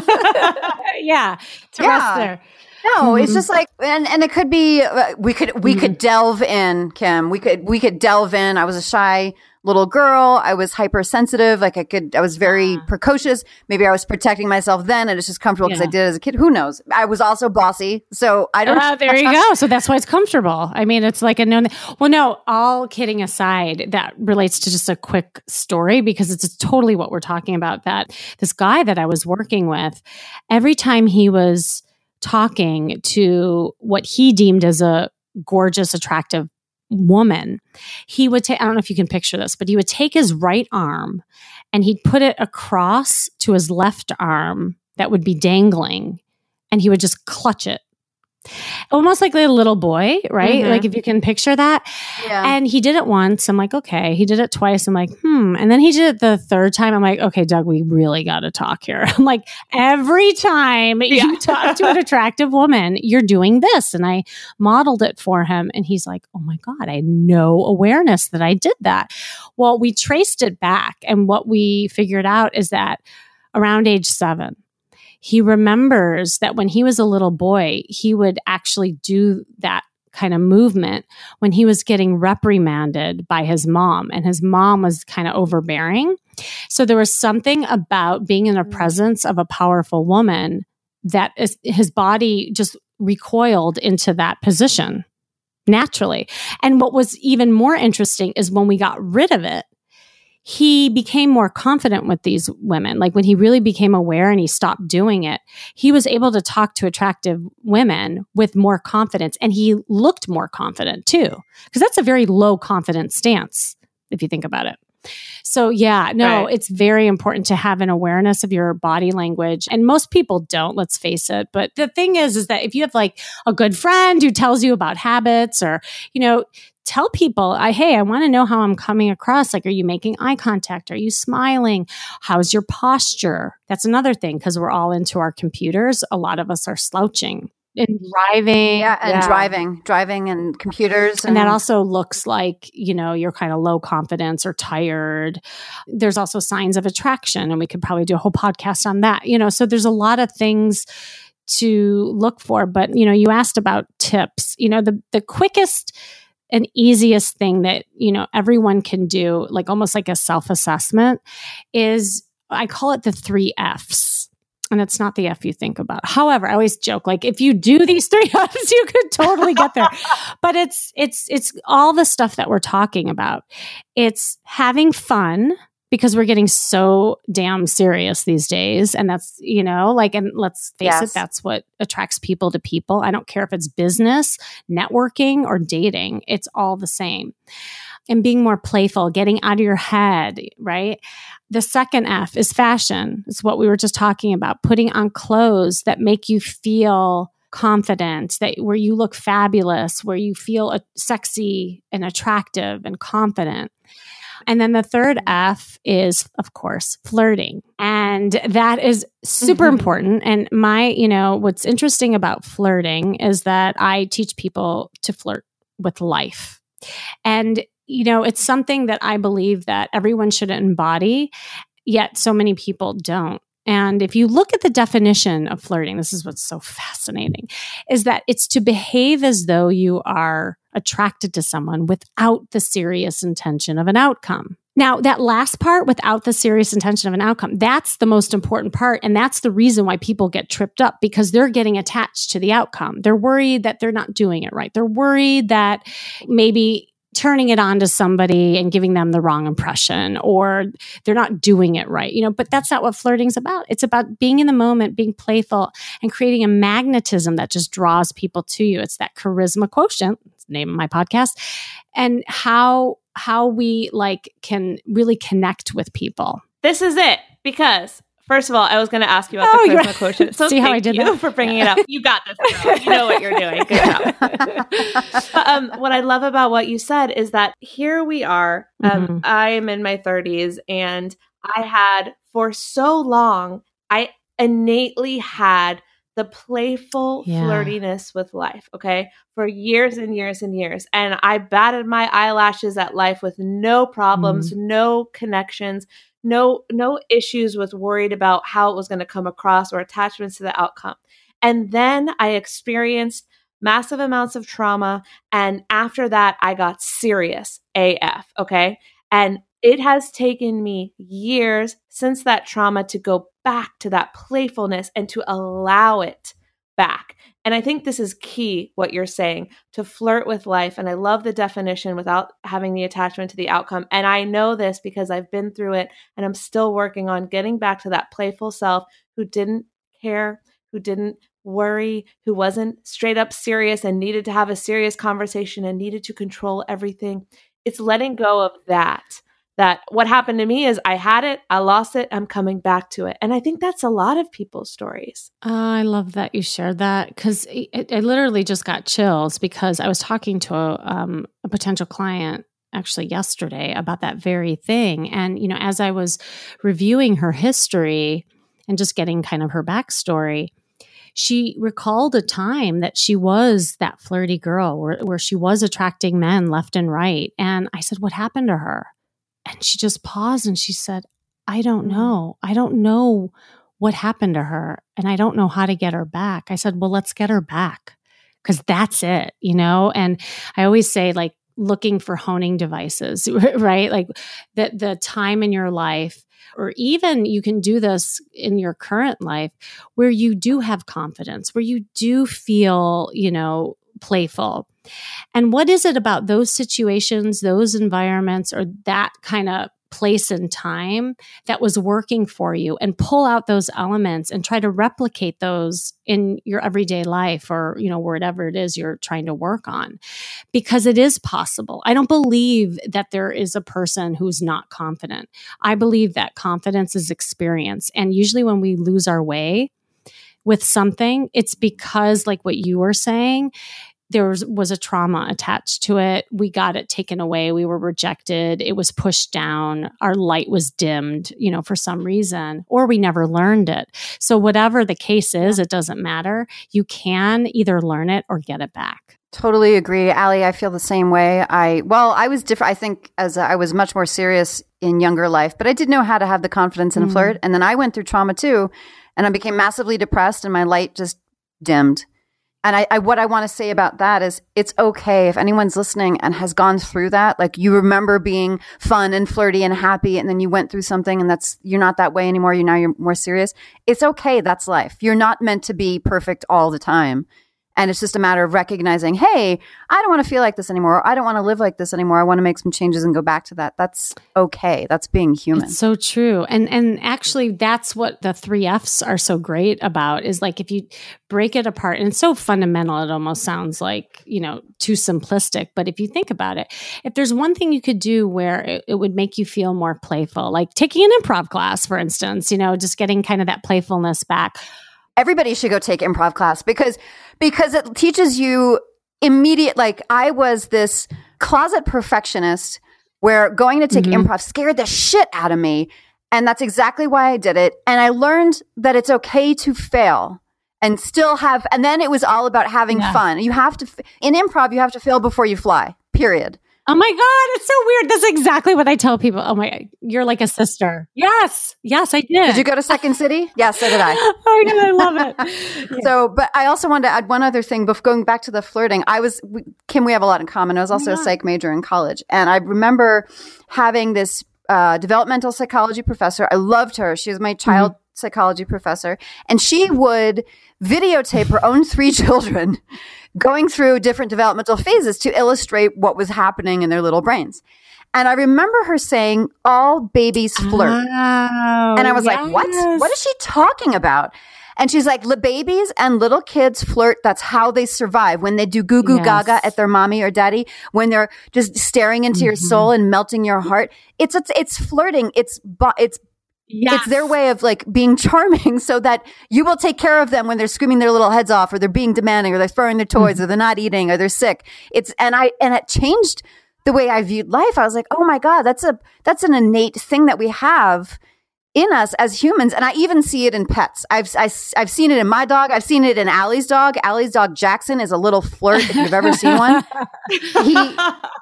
yeah, to yeah. rest there. No, mm-hmm. it's just like, and, and it could be uh, we could we mm-hmm. could delve in, Kim. We could we could delve in. I was a shy little girl. I was hypersensitive. Like I could, I was very yeah. precocious. Maybe I was protecting myself then, and it's just comfortable because yeah. I did it as a kid. Who knows? I was also bossy, so I don't. Uh, there you go. So that's why it's comfortable. I mean, it's like a known. Well, no. All kidding aside, that relates to just a quick story because it's totally what we're talking about. That this guy that I was working with, every time he was talking to what he deemed as a gorgeous, attractive woman, he would take, I don't know if you can picture this, but he would take his right arm and he'd put it across to his left arm that would be dangling and he would just clutch it. Almost like a little boy, right? Mm-hmm. Like if you can picture that. Yeah. And he did it once. I'm like, okay. He did it twice. I'm like, hmm. And then he did it the third time. I'm like, okay, Doug, we really got to talk here. I'm like, every time yeah. you talk to an attractive woman, you're doing this. And I modeled it for him. And he's like, oh my God, I had no awareness that I did that. Well, we traced it back. And what we figured out is that around age seven, he remembers that when he was a little boy, he would actually do that kind of movement when he was getting reprimanded by his mom, and his mom was kind of overbearing. So there was something about being in the presence of a powerful woman that is, his body just recoiled into that position naturally. And what was even more interesting is when we got rid of it, he became more confident with these women. Like when he really became aware and he stopped doing it, he was able to talk to attractive women with more confidence. And he looked more confident too, because that's a very low confidence stance if you think about it. So yeah, no, right. It's very important to have an awareness of your body language. And most people don't, let's face it. But the thing is, is that if you have like a good friend who tells you about habits or, you know, tell people, I, hey, I want to know how I'm coming across. Like, are you making eye contact? Are you smiling? How's your posture? That's another thing, because we're all into our computers. A lot of us are slouching and driving. Yeah, and yeah. driving, driving and computers. And, and that also looks like, you know, you're kind of low confidence or tired. There's also signs of attraction, and we could probably do a whole podcast on that. You know, so there's a lot of things to look for. But, you know, you asked about tips. You know, the the quickest an easiest thing that, you know, everyone can do, like almost like a self-assessment, is I call it the three F's. And it's not the F you think about. However, I always joke, like if you do these three F's, you could totally get there. But it's, it's, it's all the stuff that we're talking about. It's having fun, because we're getting so damn serious these days. And that's, you know, like, and let's face yes. it, that's what attracts people to people. I don't care if it's business, networking, or dating. It's all the same. And being more playful, getting out of your head, right? The second F is fashion. It's what we were just talking about, putting on clothes that make you feel confident, that where you look fabulous, where you feel uh, sexy and attractive and confident. And then the third F is, of course, flirting. And that is super mm-hmm. important. And my, you know, what's interesting about flirting is that I teach people to flirt with life. And, you know, it's something that I believe that everyone should embody, yet so many people don't. And if you look at the definition of flirting, this is what's so fascinating, is that it's to behave as though you are attracted to someone without the serious intention of an outcome. Now, that last part, without the serious intention of an outcome, that's the most important part. And that's the reason why people get tripped up, because they're getting attached to the outcome. They're worried that they're not doing it right. They're worried that maybe turning it on to somebody and giving them the wrong impression, or they're not doing it right, you know, but that's not what flirting's about. It's about being in the moment, being playful, and creating a magnetism that just draws people to you. It's that charisma quotient, it's the name of my podcast, and how how we like can really connect with people. This is it, because first of all, I was going to ask you about oh, the charisma right. quotient. So see how I did you that? For bringing yeah. it up. You got this, girl. You know what you're doing. Good job. But, um, what I love about what you said is that here we are. Um, mm-hmm. I am in my thirties, and I had for so long, I innately had the playful yeah. flirtiness with life. Okay. For years and years and years. And I batted my eyelashes at life with no problems, mm-hmm. no connections, No, no issues with worried about how it was going to come across or attachments to the outcome. And then I experienced massive amounts of trauma. And after that, I got serious A F. Okay. And it has taken me years since that trauma to go back to that playfulness and to allow it back. And I think this is key, what you're saying, to flirt with life. And I love the definition without having the attachment to the outcome. And I know this because I've been through it, and I'm still working on getting back to that playful self who didn't care, who didn't worry, who wasn't straight up serious and needed to have a serious conversation and needed to control everything. It's letting go of that. That what happened to me is I had it, I lost it, I'm coming back to it. And I think that's a lot of people's stories. Oh, I love that you shared that, because I literally just got chills, because I was talking to a, um, a potential client actually yesterday about that very thing. And, you know, as I was reviewing her history and just getting kind of her backstory, she recalled a time that she was that flirty girl where, where she was attracting men left and right. And I said, what happened to her? And she just paused and she said, I don't know. I don't know what happened to her, and I don't know how to get her back. I said, well, let's get her back, because that's it, you know? And I always say, like, looking for honing devices, right? Like the, the time in your life, or even you can do this in your current life, where you do have confidence, where you do feel, you know, playful. And what is it about those situations, those environments, or that kind of place and time that was working for you? And pull out those elements and try to replicate those in your everyday life, or, you know, whatever it is you're trying to work on, because it is possible. I don't believe that there is a person who's not confident. I believe that confidence is experience. And usually when we lose our way with something, it's because, like what you were saying, there was, was a trauma attached to it. We got it taken away. We were rejected. It was pushed down. Our light was dimmed, you know, for some reason, or we never learned it. So whatever the case is, it doesn't matter. You can either learn it or get it back. Totally agree. Allie, I feel the same way. I, well, I was different. I think as a, I was much more serious in younger life, but I did know how to have the confidence in mm-hmm. a flirt. And then I went through trauma too, and I became massively depressed, and my light just dimmed. And I, I, what I want to say about that is, it's okay if anyone's listening and has gone through that. Like, you remember being fun and flirty and happy, and then you went through something, and that's, you're not that way anymore. You're now you're more serious. It's okay. That's life. You're not meant to be perfect all the time. And it's just a matter of recognizing, hey, I don't want to feel like this anymore. Or I don't want to live like this anymore. I want to make some changes and go back to that. That's okay. That's being human. It's so true. And and actually, that's what the three F's are so great about, is like, if you break it apart, and it's so fundamental, it almost sounds like, you know, too simplistic. But if you think about it, if there's one thing you could do where it, it would make you feel more playful, like taking an improv class, for instance, you know, just getting kind of that playfulness back. Everybody should go take improv class, because because it teaches you immediate, like, I was this closet perfectionist where going to take mm-hmm. improv scared the shit out of me. And that's exactly why I did it. And I learned that it's okay to fail and still have, and then it was all about having yeah. fun. You have to, in improv, you have to fail before you fly, period. Oh my God, it's so weird. That's exactly what I tell people. Oh my, you're like a sister. Yes. Yes, I did. Did you go to Second City? Yes, so did I. Oh my God, I love it. Yeah. So, but I also wanted to add one other thing, before going back to the flirting. I was, we, Kim, we have a lot in common. I was also yeah. a psych major in college. And I remember having this uh, developmental psychology professor. I loved her. She was my child mm-hmm. psychology professor. And she would videotape her own three children going through different developmental phases to illustrate what was happening in their little brains. And I remember her saying, all babies flirt. Oh, and I was yes. like, what? What is she talking about? And she's like, the babies and little kids flirt. That's how they survive. When they do goo goo yes. gaga at their mommy or daddy, when they're just staring into mm-hmm. your soul and melting your heart. It's, it's, it's flirting. It's, it's, Yes. It's their way of like being charming so that you will take care of them when they're screaming their little heads off, or they're being demanding, or they're throwing their toys, mm-hmm. or they're not eating, or they're sick. It's, and I, and it changed the way I viewed life. I was like, oh my God, that's a, that's an innate thing that we have in us as humans. And I even see it in pets. I've, I, I've seen it in my dog. I've seen it in Allie's dog. Allie's dog, Jackson, is a little flirt if you've ever seen one. He,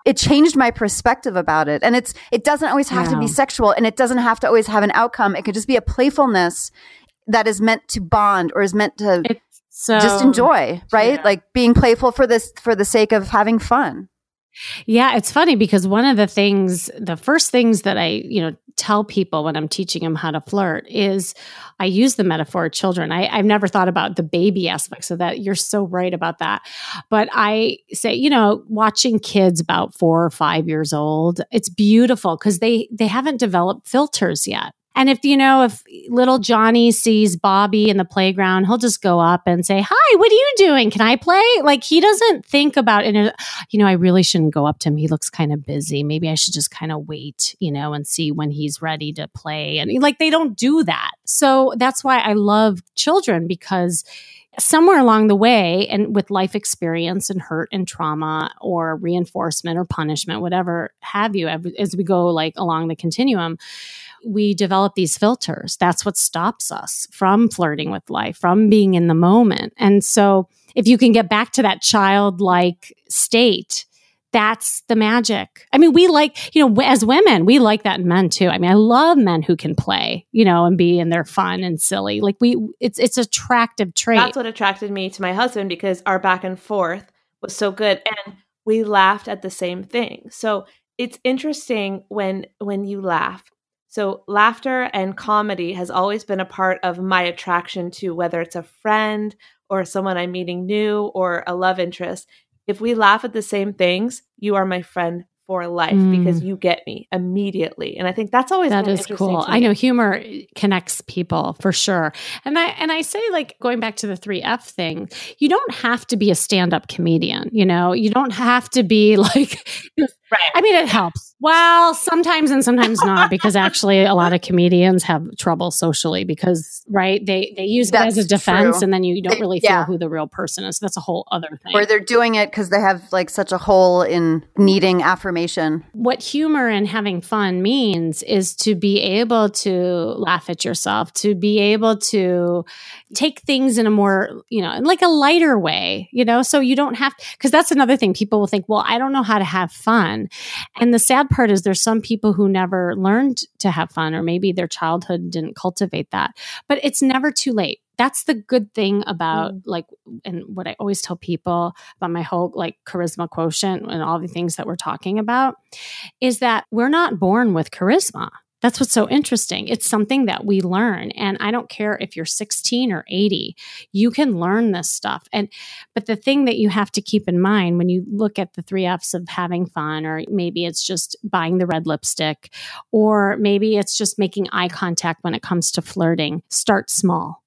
it changed my perspective about it. And it's, it doesn't always have yeah. to be sexual, and it doesn't have to always have an outcome. It could just be a playfulness that is meant to bond, or is meant to so, just enjoy, right? Yeah. Like being playful for this, for the sake of having fun. Yeah, it's funny because one of the things, the first things that I, you know, tell people when I'm teaching them how to flirt is I use the metaphor of children. I, I've never thought about the baby aspect, so that you're so right about that. But I say, you know, watching kids about four or five years old, it's beautiful because they, they haven't developed filters yet. And if, you know, if little Johnny sees Bobby in the playground, he'll just go up and say, hi, what are you doing? Can I play? Like, he doesn't think about it. You know, I really shouldn't go up to him. He looks kind of busy. Maybe I should just kind of wait, you know, and see when he's ready to play. And like, they don't do that. So that's why I love children, because somewhere along the way, and with life experience and hurt and trauma or reinforcement or punishment, whatever have you, as we go like along the continuum, we develop these filters. That's what stops us from flirting with life, from being in the moment. And so if you can get back to that childlike state, that's the magic. I mean, we like, you know, as women, we like that in men too. I mean, I love men who can play, you know, and be in their fun and silly. Like we, it's, it's attractive trait. That's what attracted me to my husband, because our back and forth was so good and we laughed at the same thing. So it's interesting when, when you laugh. So laughter and comedy has always been a part of my attraction to whether it's a friend or someone I'm meeting new or a love interest. If we laugh at the same things, you are my friend for life mm. because you get me immediately. And I think that's always that been is cool. I know humor connects people for sure. And I and I say, like, going back to the three F thing, you don't have to be a stand-up comedian, you know? You don't have to be like right. I mean, it helps. Well, sometimes and sometimes not, because actually a lot of comedians have trouble socially because, right, they, they use that's it as a defense true. And then you don't really they, feel yeah. who the real person is. That's a whole other thing. Or they're doing it because they have like such a hole in needing affirmation. What humor and having fun means is to be able to laugh at yourself, to be able to take things in a more, you know, like a lighter way, you know, so you don't have, because that's another thing. People will think, well, I don't know how to have fun. And the sad part is there's some people who never learned to have fun, or maybe their childhood didn't cultivate that, but it's never too late. That's the good thing about mm. like, and what I always tell people about my whole like charisma quotient and all the things that we're talking about is that we're not born with charisma. That's what's so interesting. It's something that we learn. And I don't care if you're sixteen or eighty, you can learn this stuff. And, but the thing that you have to keep in mind when you look at the three F's of having fun, or maybe it's just buying the red lipstick, or maybe it's just making eye contact when it comes to flirting, start small.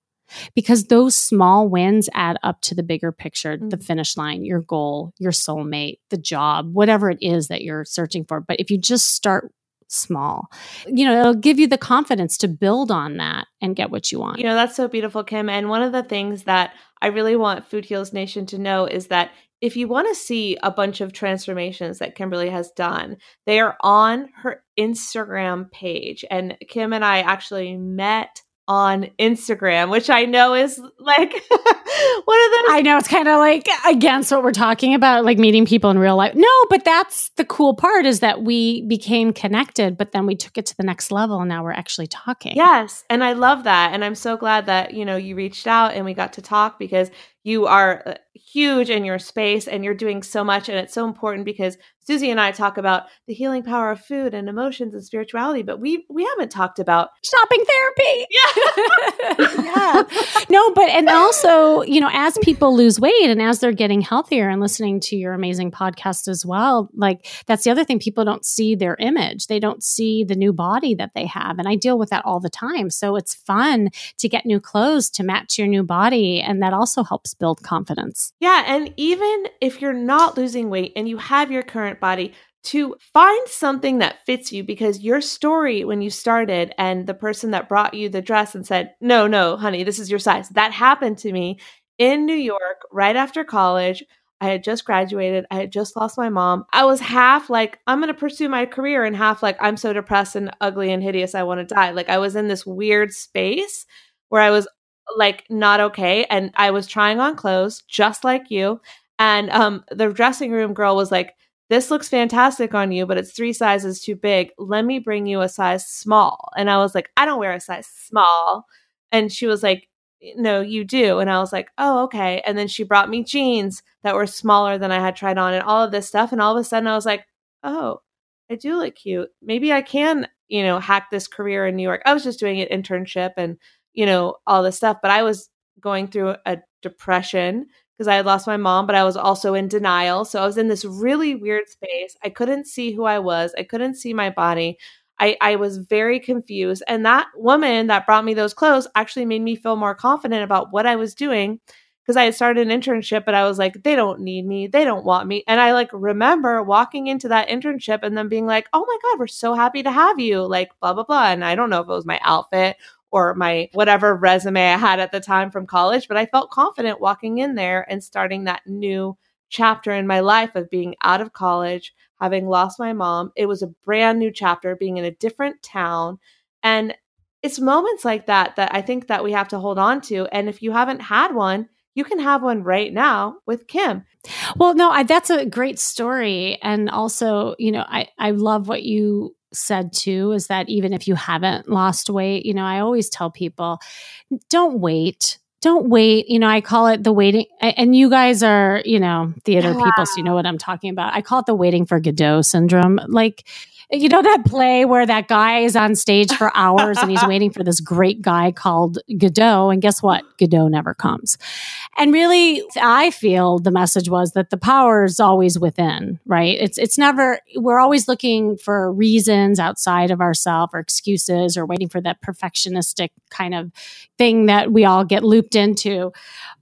Because those small wins add up to the bigger picture, the finish line, your goal, your soulmate, the job, whatever it is that you're searching for. But if you just start small, you know, it'll give you the confidence to build on that and get what you want. You know, that's so beautiful, Kim. And one of the things that I really want Food Heals Nation to know is that if you want to see a bunch of transformations that Kimberly has done, they are on her Instagram page. And Kim and I actually met on Instagram, which I know is like one of those. I know it's kind of like against what we're talking about, like meeting people in real life. No, but that's the cool part, is that we became connected, but then we took it to the next level and now we're actually talking. Yes. And I love that. And I'm so glad that, you know, you reached out and we got to talk, because you are huge in your space and you're doing so much. And it's so important because Susie and I talk about the healing power of food and emotions and spirituality, but we we haven't talked about shopping therapy. Yeah. yeah. No, but, and also, you know, as people lose weight and as they're getting healthier and listening to your amazing podcast as well, like that's the other thing. People don't see their image. They don't see the new body that they have. And I deal with that all the time. So it's fun to get new clothes to match your new body. And that also helps build confidence. Yeah. And even if you're not losing weight and you have your current body, to find something that fits you, because your story when you started and the person that brought you the dress and said, no, no, honey, this is your size. That happened to me in New York right after college. I had just graduated. I had just lost my mom. I was half like, I'm going to pursue my career, and half like, I'm so depressed and ugly and hideous, I want to die. Like I was in this weird space where I was like, not okay. And I was trying on clothes just like you. And um, the dressing room girl was like, this looks fantastic on you, but it's three sizes too big. Let me bring you a size small. And I was like, I don't wear a size small. And she was like, no, you do. And I was like, oh, okay. And then she brought me jeans that were smaller than I had tried on and all of this stuff. And all of a sudden I was like, oh, I do look cute. Maybe I can, you know, hack this career in New York. I was just doing an internship and, you know, all this stuff, but I was going through a depression because I had lost my mom, but I was also in denial. So I was in this really weird space. I couldn't see who I was. I couldn't see my body. I, I was very confused. And that woman that brought me those clothes actually made me feel more confident about what I was doing, because I had started an internship, but I was like, they don't need me. They don't want me. And I like remember walking into that internship and then being like, oh my God, we're so happy to have you, like blah, blah, blah. And I don't know if it was my outfit or my whatever resume I had at the time from college, but I felt confident walking in there and starting that new chapter in my life of being out of college, having lost my mom. It was a brand new chapter, being in a different town. And it's moments like that that I think that we have to hold on to. And if you haven't had one, you can have one right now with Kim. Well, no, I, that's a great story. And also, you know, I, I love what you said too, is that even if you haven't lost weight, you know, I always tell people, don't wait, don't wait. You know, I call it the waiting. And you guys are, you know, theater yeah. people, so you know what I'm talking about. I call it the waiting for Godot syndrome. Like, you know, that play where that guy is on stage for hours and he's waiting for this great guy called Godot. And guess what? Godot never comes. And really, I feel the message was that the power is always within, right? It's it's never, we're always looking for reasons outside of ourselves or excuses or waiting for that perfectionistic kind of thing that we all get looped into.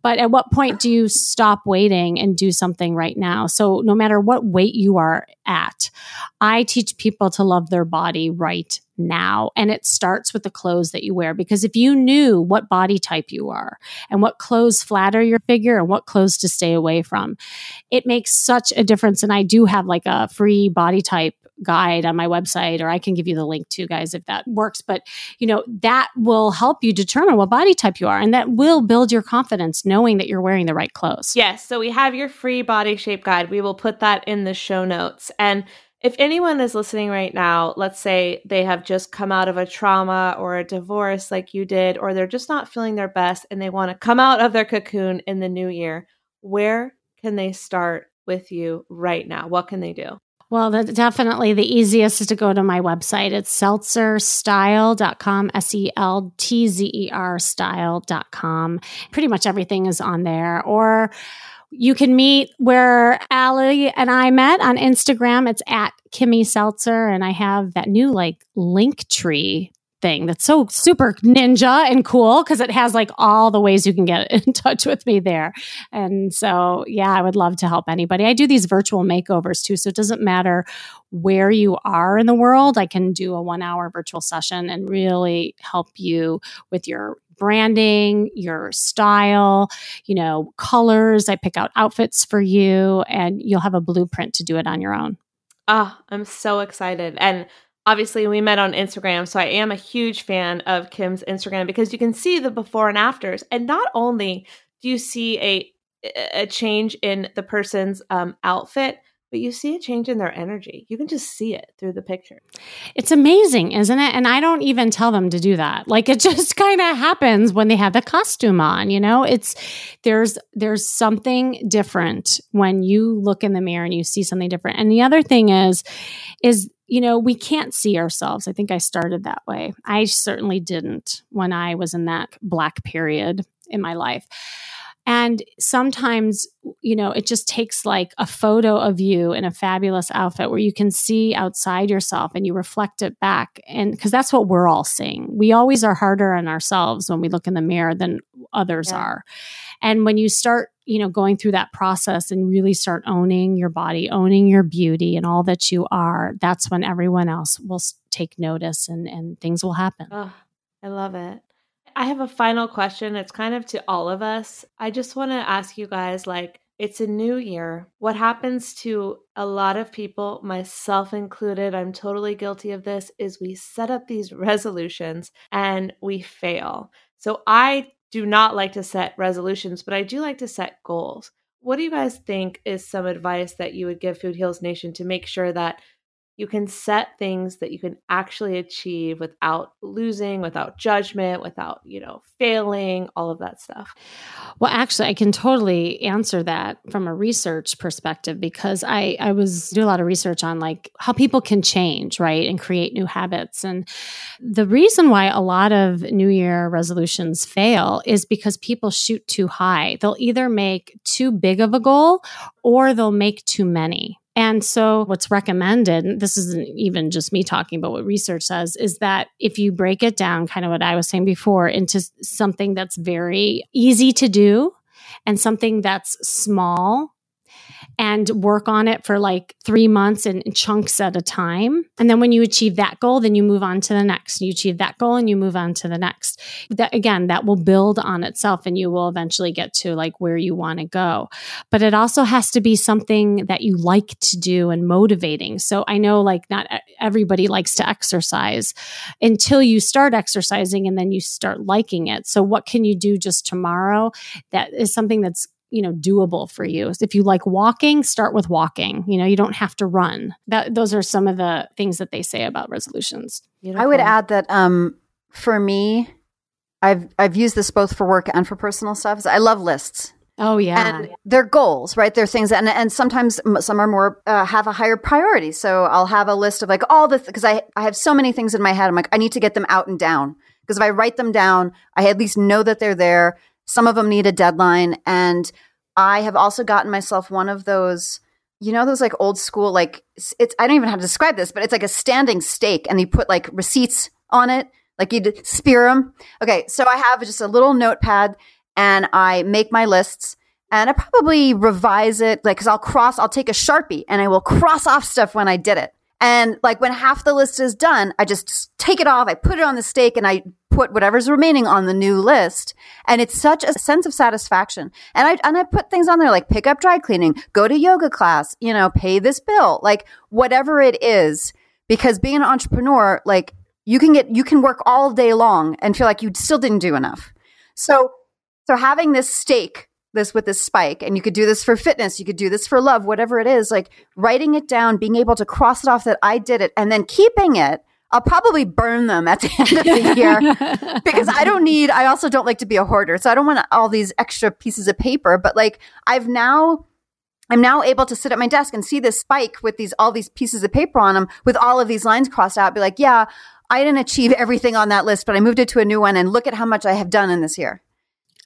But at what point do you stop waiting and do something right now? So no matter what weight you are at, I teach people to love their body right now. And it starts with the clothes that you wear, because if you knew what body type you are and what clothes flatter your figure and what clothes to stay away from, it makes such a difference. And I do have like a free body type guide on my website, or I can give you the link too, guys, if that works. But, you know, that will help you determine what body type you are. And that will build your confidence knowing that you're wearing the right clothes. Yes. So we have your free body shape guide. We will put that in the show notes. And if anyone is listening right now, let's say they have just come out of a trauma or a divorce like you did, or they're just not feeling their best and they want to come out of their cocoon in the new year, where can they start with you right now? What can they do? Well, the, definitely the easiest is to go to my website. It's seltzer style dot com, S E L T Z E R style dot com. Pretty much everything is on there. Or you can meet where Allie and I met on Instagram. It's at Kimmy Seltzer. And I have that new like link tree thing that's so super ninja and cool, because it has like all the ways you can get in touch with me there. And so, yeah, I would love to help anybody. I do these virtual makeovers too. So it doesn't matter where you are in the world. I can do a one hour virtual session and really help you with your branding, your style, you know, colors. I pick out outfits for you, and you'll have a blueprint to do it on your own. Oh, I'm so excited. And obviously we met on Instagram, so I am a huge fan of Kim's Instagram because you can see the before and afters. And not only do you see a a change in the person's um, outfit, but you see a change in their energy. You can just see it through the picture. It's amazing, isn't it? And I don't even tell them to do that. Like, it just kind of happens when they have the costume on, you know? It's there's there's something different when you look in the mirror and you see something different. And the other thing is is you know, we can't see ourselves. I think I started that way. I certainly didn't when I was in that black period in my life. And sometimes, you know, it just takes like a photo of you in a fabulous outfit where you can see outside yourself and you reflect it back. And because that's what we're all seeing. We always are harder on ourselves when we look in the mirror than others yeah. are. And when you start, you know, going through that process and really start owning your body, owning your beauty and all that you are, that's when everyone else will take notice and, and things will happen. Oh, I love it. I have a final question. It's kind of to all of us. I just want to ask you guys, like, it's a new year. What happens to a lot of people, myself included, I'm totally guilty of this, is we set up these resolutions and we fail. So I do not like to set resolutions, but I do like to set goals. What do you guys think is some advice that you would give Food Heals Nation to make sure that you can set things that you can actually achieve without losing, without judgment, without, you know, failing, all of that stuff? Well, actually, I can totally answer that from a research perspective because I, I was do a lot of research on like how people can change, right, and create new habits. And the reason why a lot of New Year resolutions fail is because people shoot too high. They'll either make too big of a goal or they'll make too many. And so what's recommended, and this isn't even just me talking, but what research says is that if you break it down, kind of what I was saying before, into something that's very easy to do and something that's small, and work on it for like three months in chunks at a time. And then when you achieve that goal, then you move on to the next. You achieve that goal and you move on to the next. That, again, that will build on itself and you will eventually get to like where you want to go. But it also has to be something that you like to do and motivating. So I know like not everybody likes to exercise until you start exercising and then you start liking it. So what can you do just tomorrow that is something that's, you know, doable for you? If you like walking, start with walking. You know, you don't have to run. That, those are some of the things that they say about resolutions. Beautiful. I would add that um, for me, I've I've used this both for work and for personal stuff. I love lists. Oh yeah, and they're goals, right? They're things, and and sometimes some are more uh, have a higher priority. So I'll have a list of like all the because th- I I have so many things in my head. I'm like, I need to get them out and down because if I write them down, I at least know that they're there. Some of them need a deadline. And I have also gotten myself one of those, you know, those like old school, like it's, I don't even know how to describe this, but it's like a standing steak and you put like receipts on it, like you'd spear them. Okay. So I have just a little notepad and I make my lists and I probably revise it. Like, cause I'll cross, I'll take a Sharpie and I will cross off stuff when I did it. And like when half the list is done, I just take it off. I put it on the steak and I put whatever's remaining on the new list. And it's such a sense of satisfaction. And I, and I put things on there like pick up dry cleaning, go to yoga class, you know, pay this bill, like whatever it is, because being an entrepreneur, like you can get, you can work all day long and feel like you still didn't do enough. So, so having this steak, this with this spike, and you could do this for fitness, you could do this for love, whatever it is, like writing it down, being able to cross it off that I did it and then keeping it. I'll probably burn them at the end of the year because I don't need, I also don't like to be a hoarder. So I don't want all these extra pieces of paper, but like I've now, I'm now able to sit at my desk and see this spike with these, all these pieces of paper on them with all of these lines crossed out, be like, yeah, I didn't achieve everything on that list, but I moved it to a new one and look at how much I have done in this year.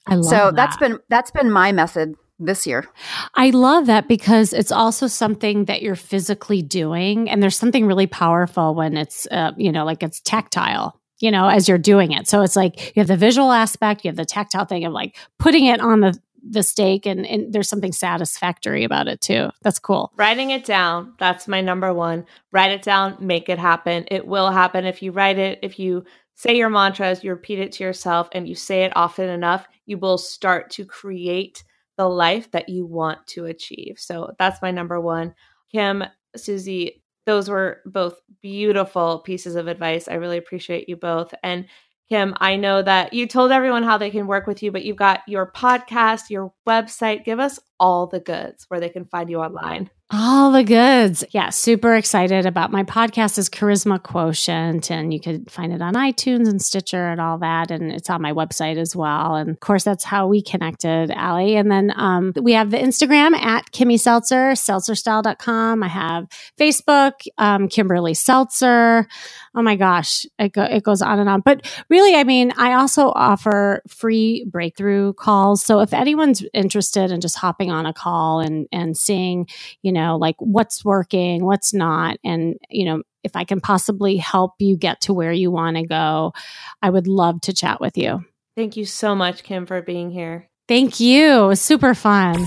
I love so that. that's been that's been my method this year. I love that because it's also something that you're physically doing, and there's something really powerful when it's uh, you know, like it's tactile, you know, as you're doing it. So it's like you have the visual aspect, you have the tactile thing of like putting it on the the steak, and, and there's something satisfactory about it too. That's cool. Writing it down, that's my number one. Write it down, make it happen. It will happen if you write it, if you say your mantras, you repeat it to yourself, and you say it often enough, you will start to create the life that you want to achieve. So that's my number one. Kim, Susie, those were both beautiful pieces of advice. I really appreciate you both. And Kim, I know that you told everyone how they can work with you, but you've got your podcast, your website. Give us all the goods where they can find you online. All the goods. Yeah, super excited about my podcast is Charisma Quotient, and you can find it on iTunes and Stitcher and all that. And it's on my website as well. And of course, that's how we connected, Allie. And then um, we have the Instagram at Kimmy Seltzer, seltzer style dot com. I have Facebook, um, Kimberly Seltzer. Oh my gosh, it, go, it goes on and on. But really, I mean, I also offer free breakthrough calls. So if anyone's interested in just hopping on a call and, and seeing, you know, know, like what's working, what's not. And, you know, if I can possibly help you get to where you want to go, I would love to chat with you. Thank you so much, Kim, for being here. Thank you. It was super fun.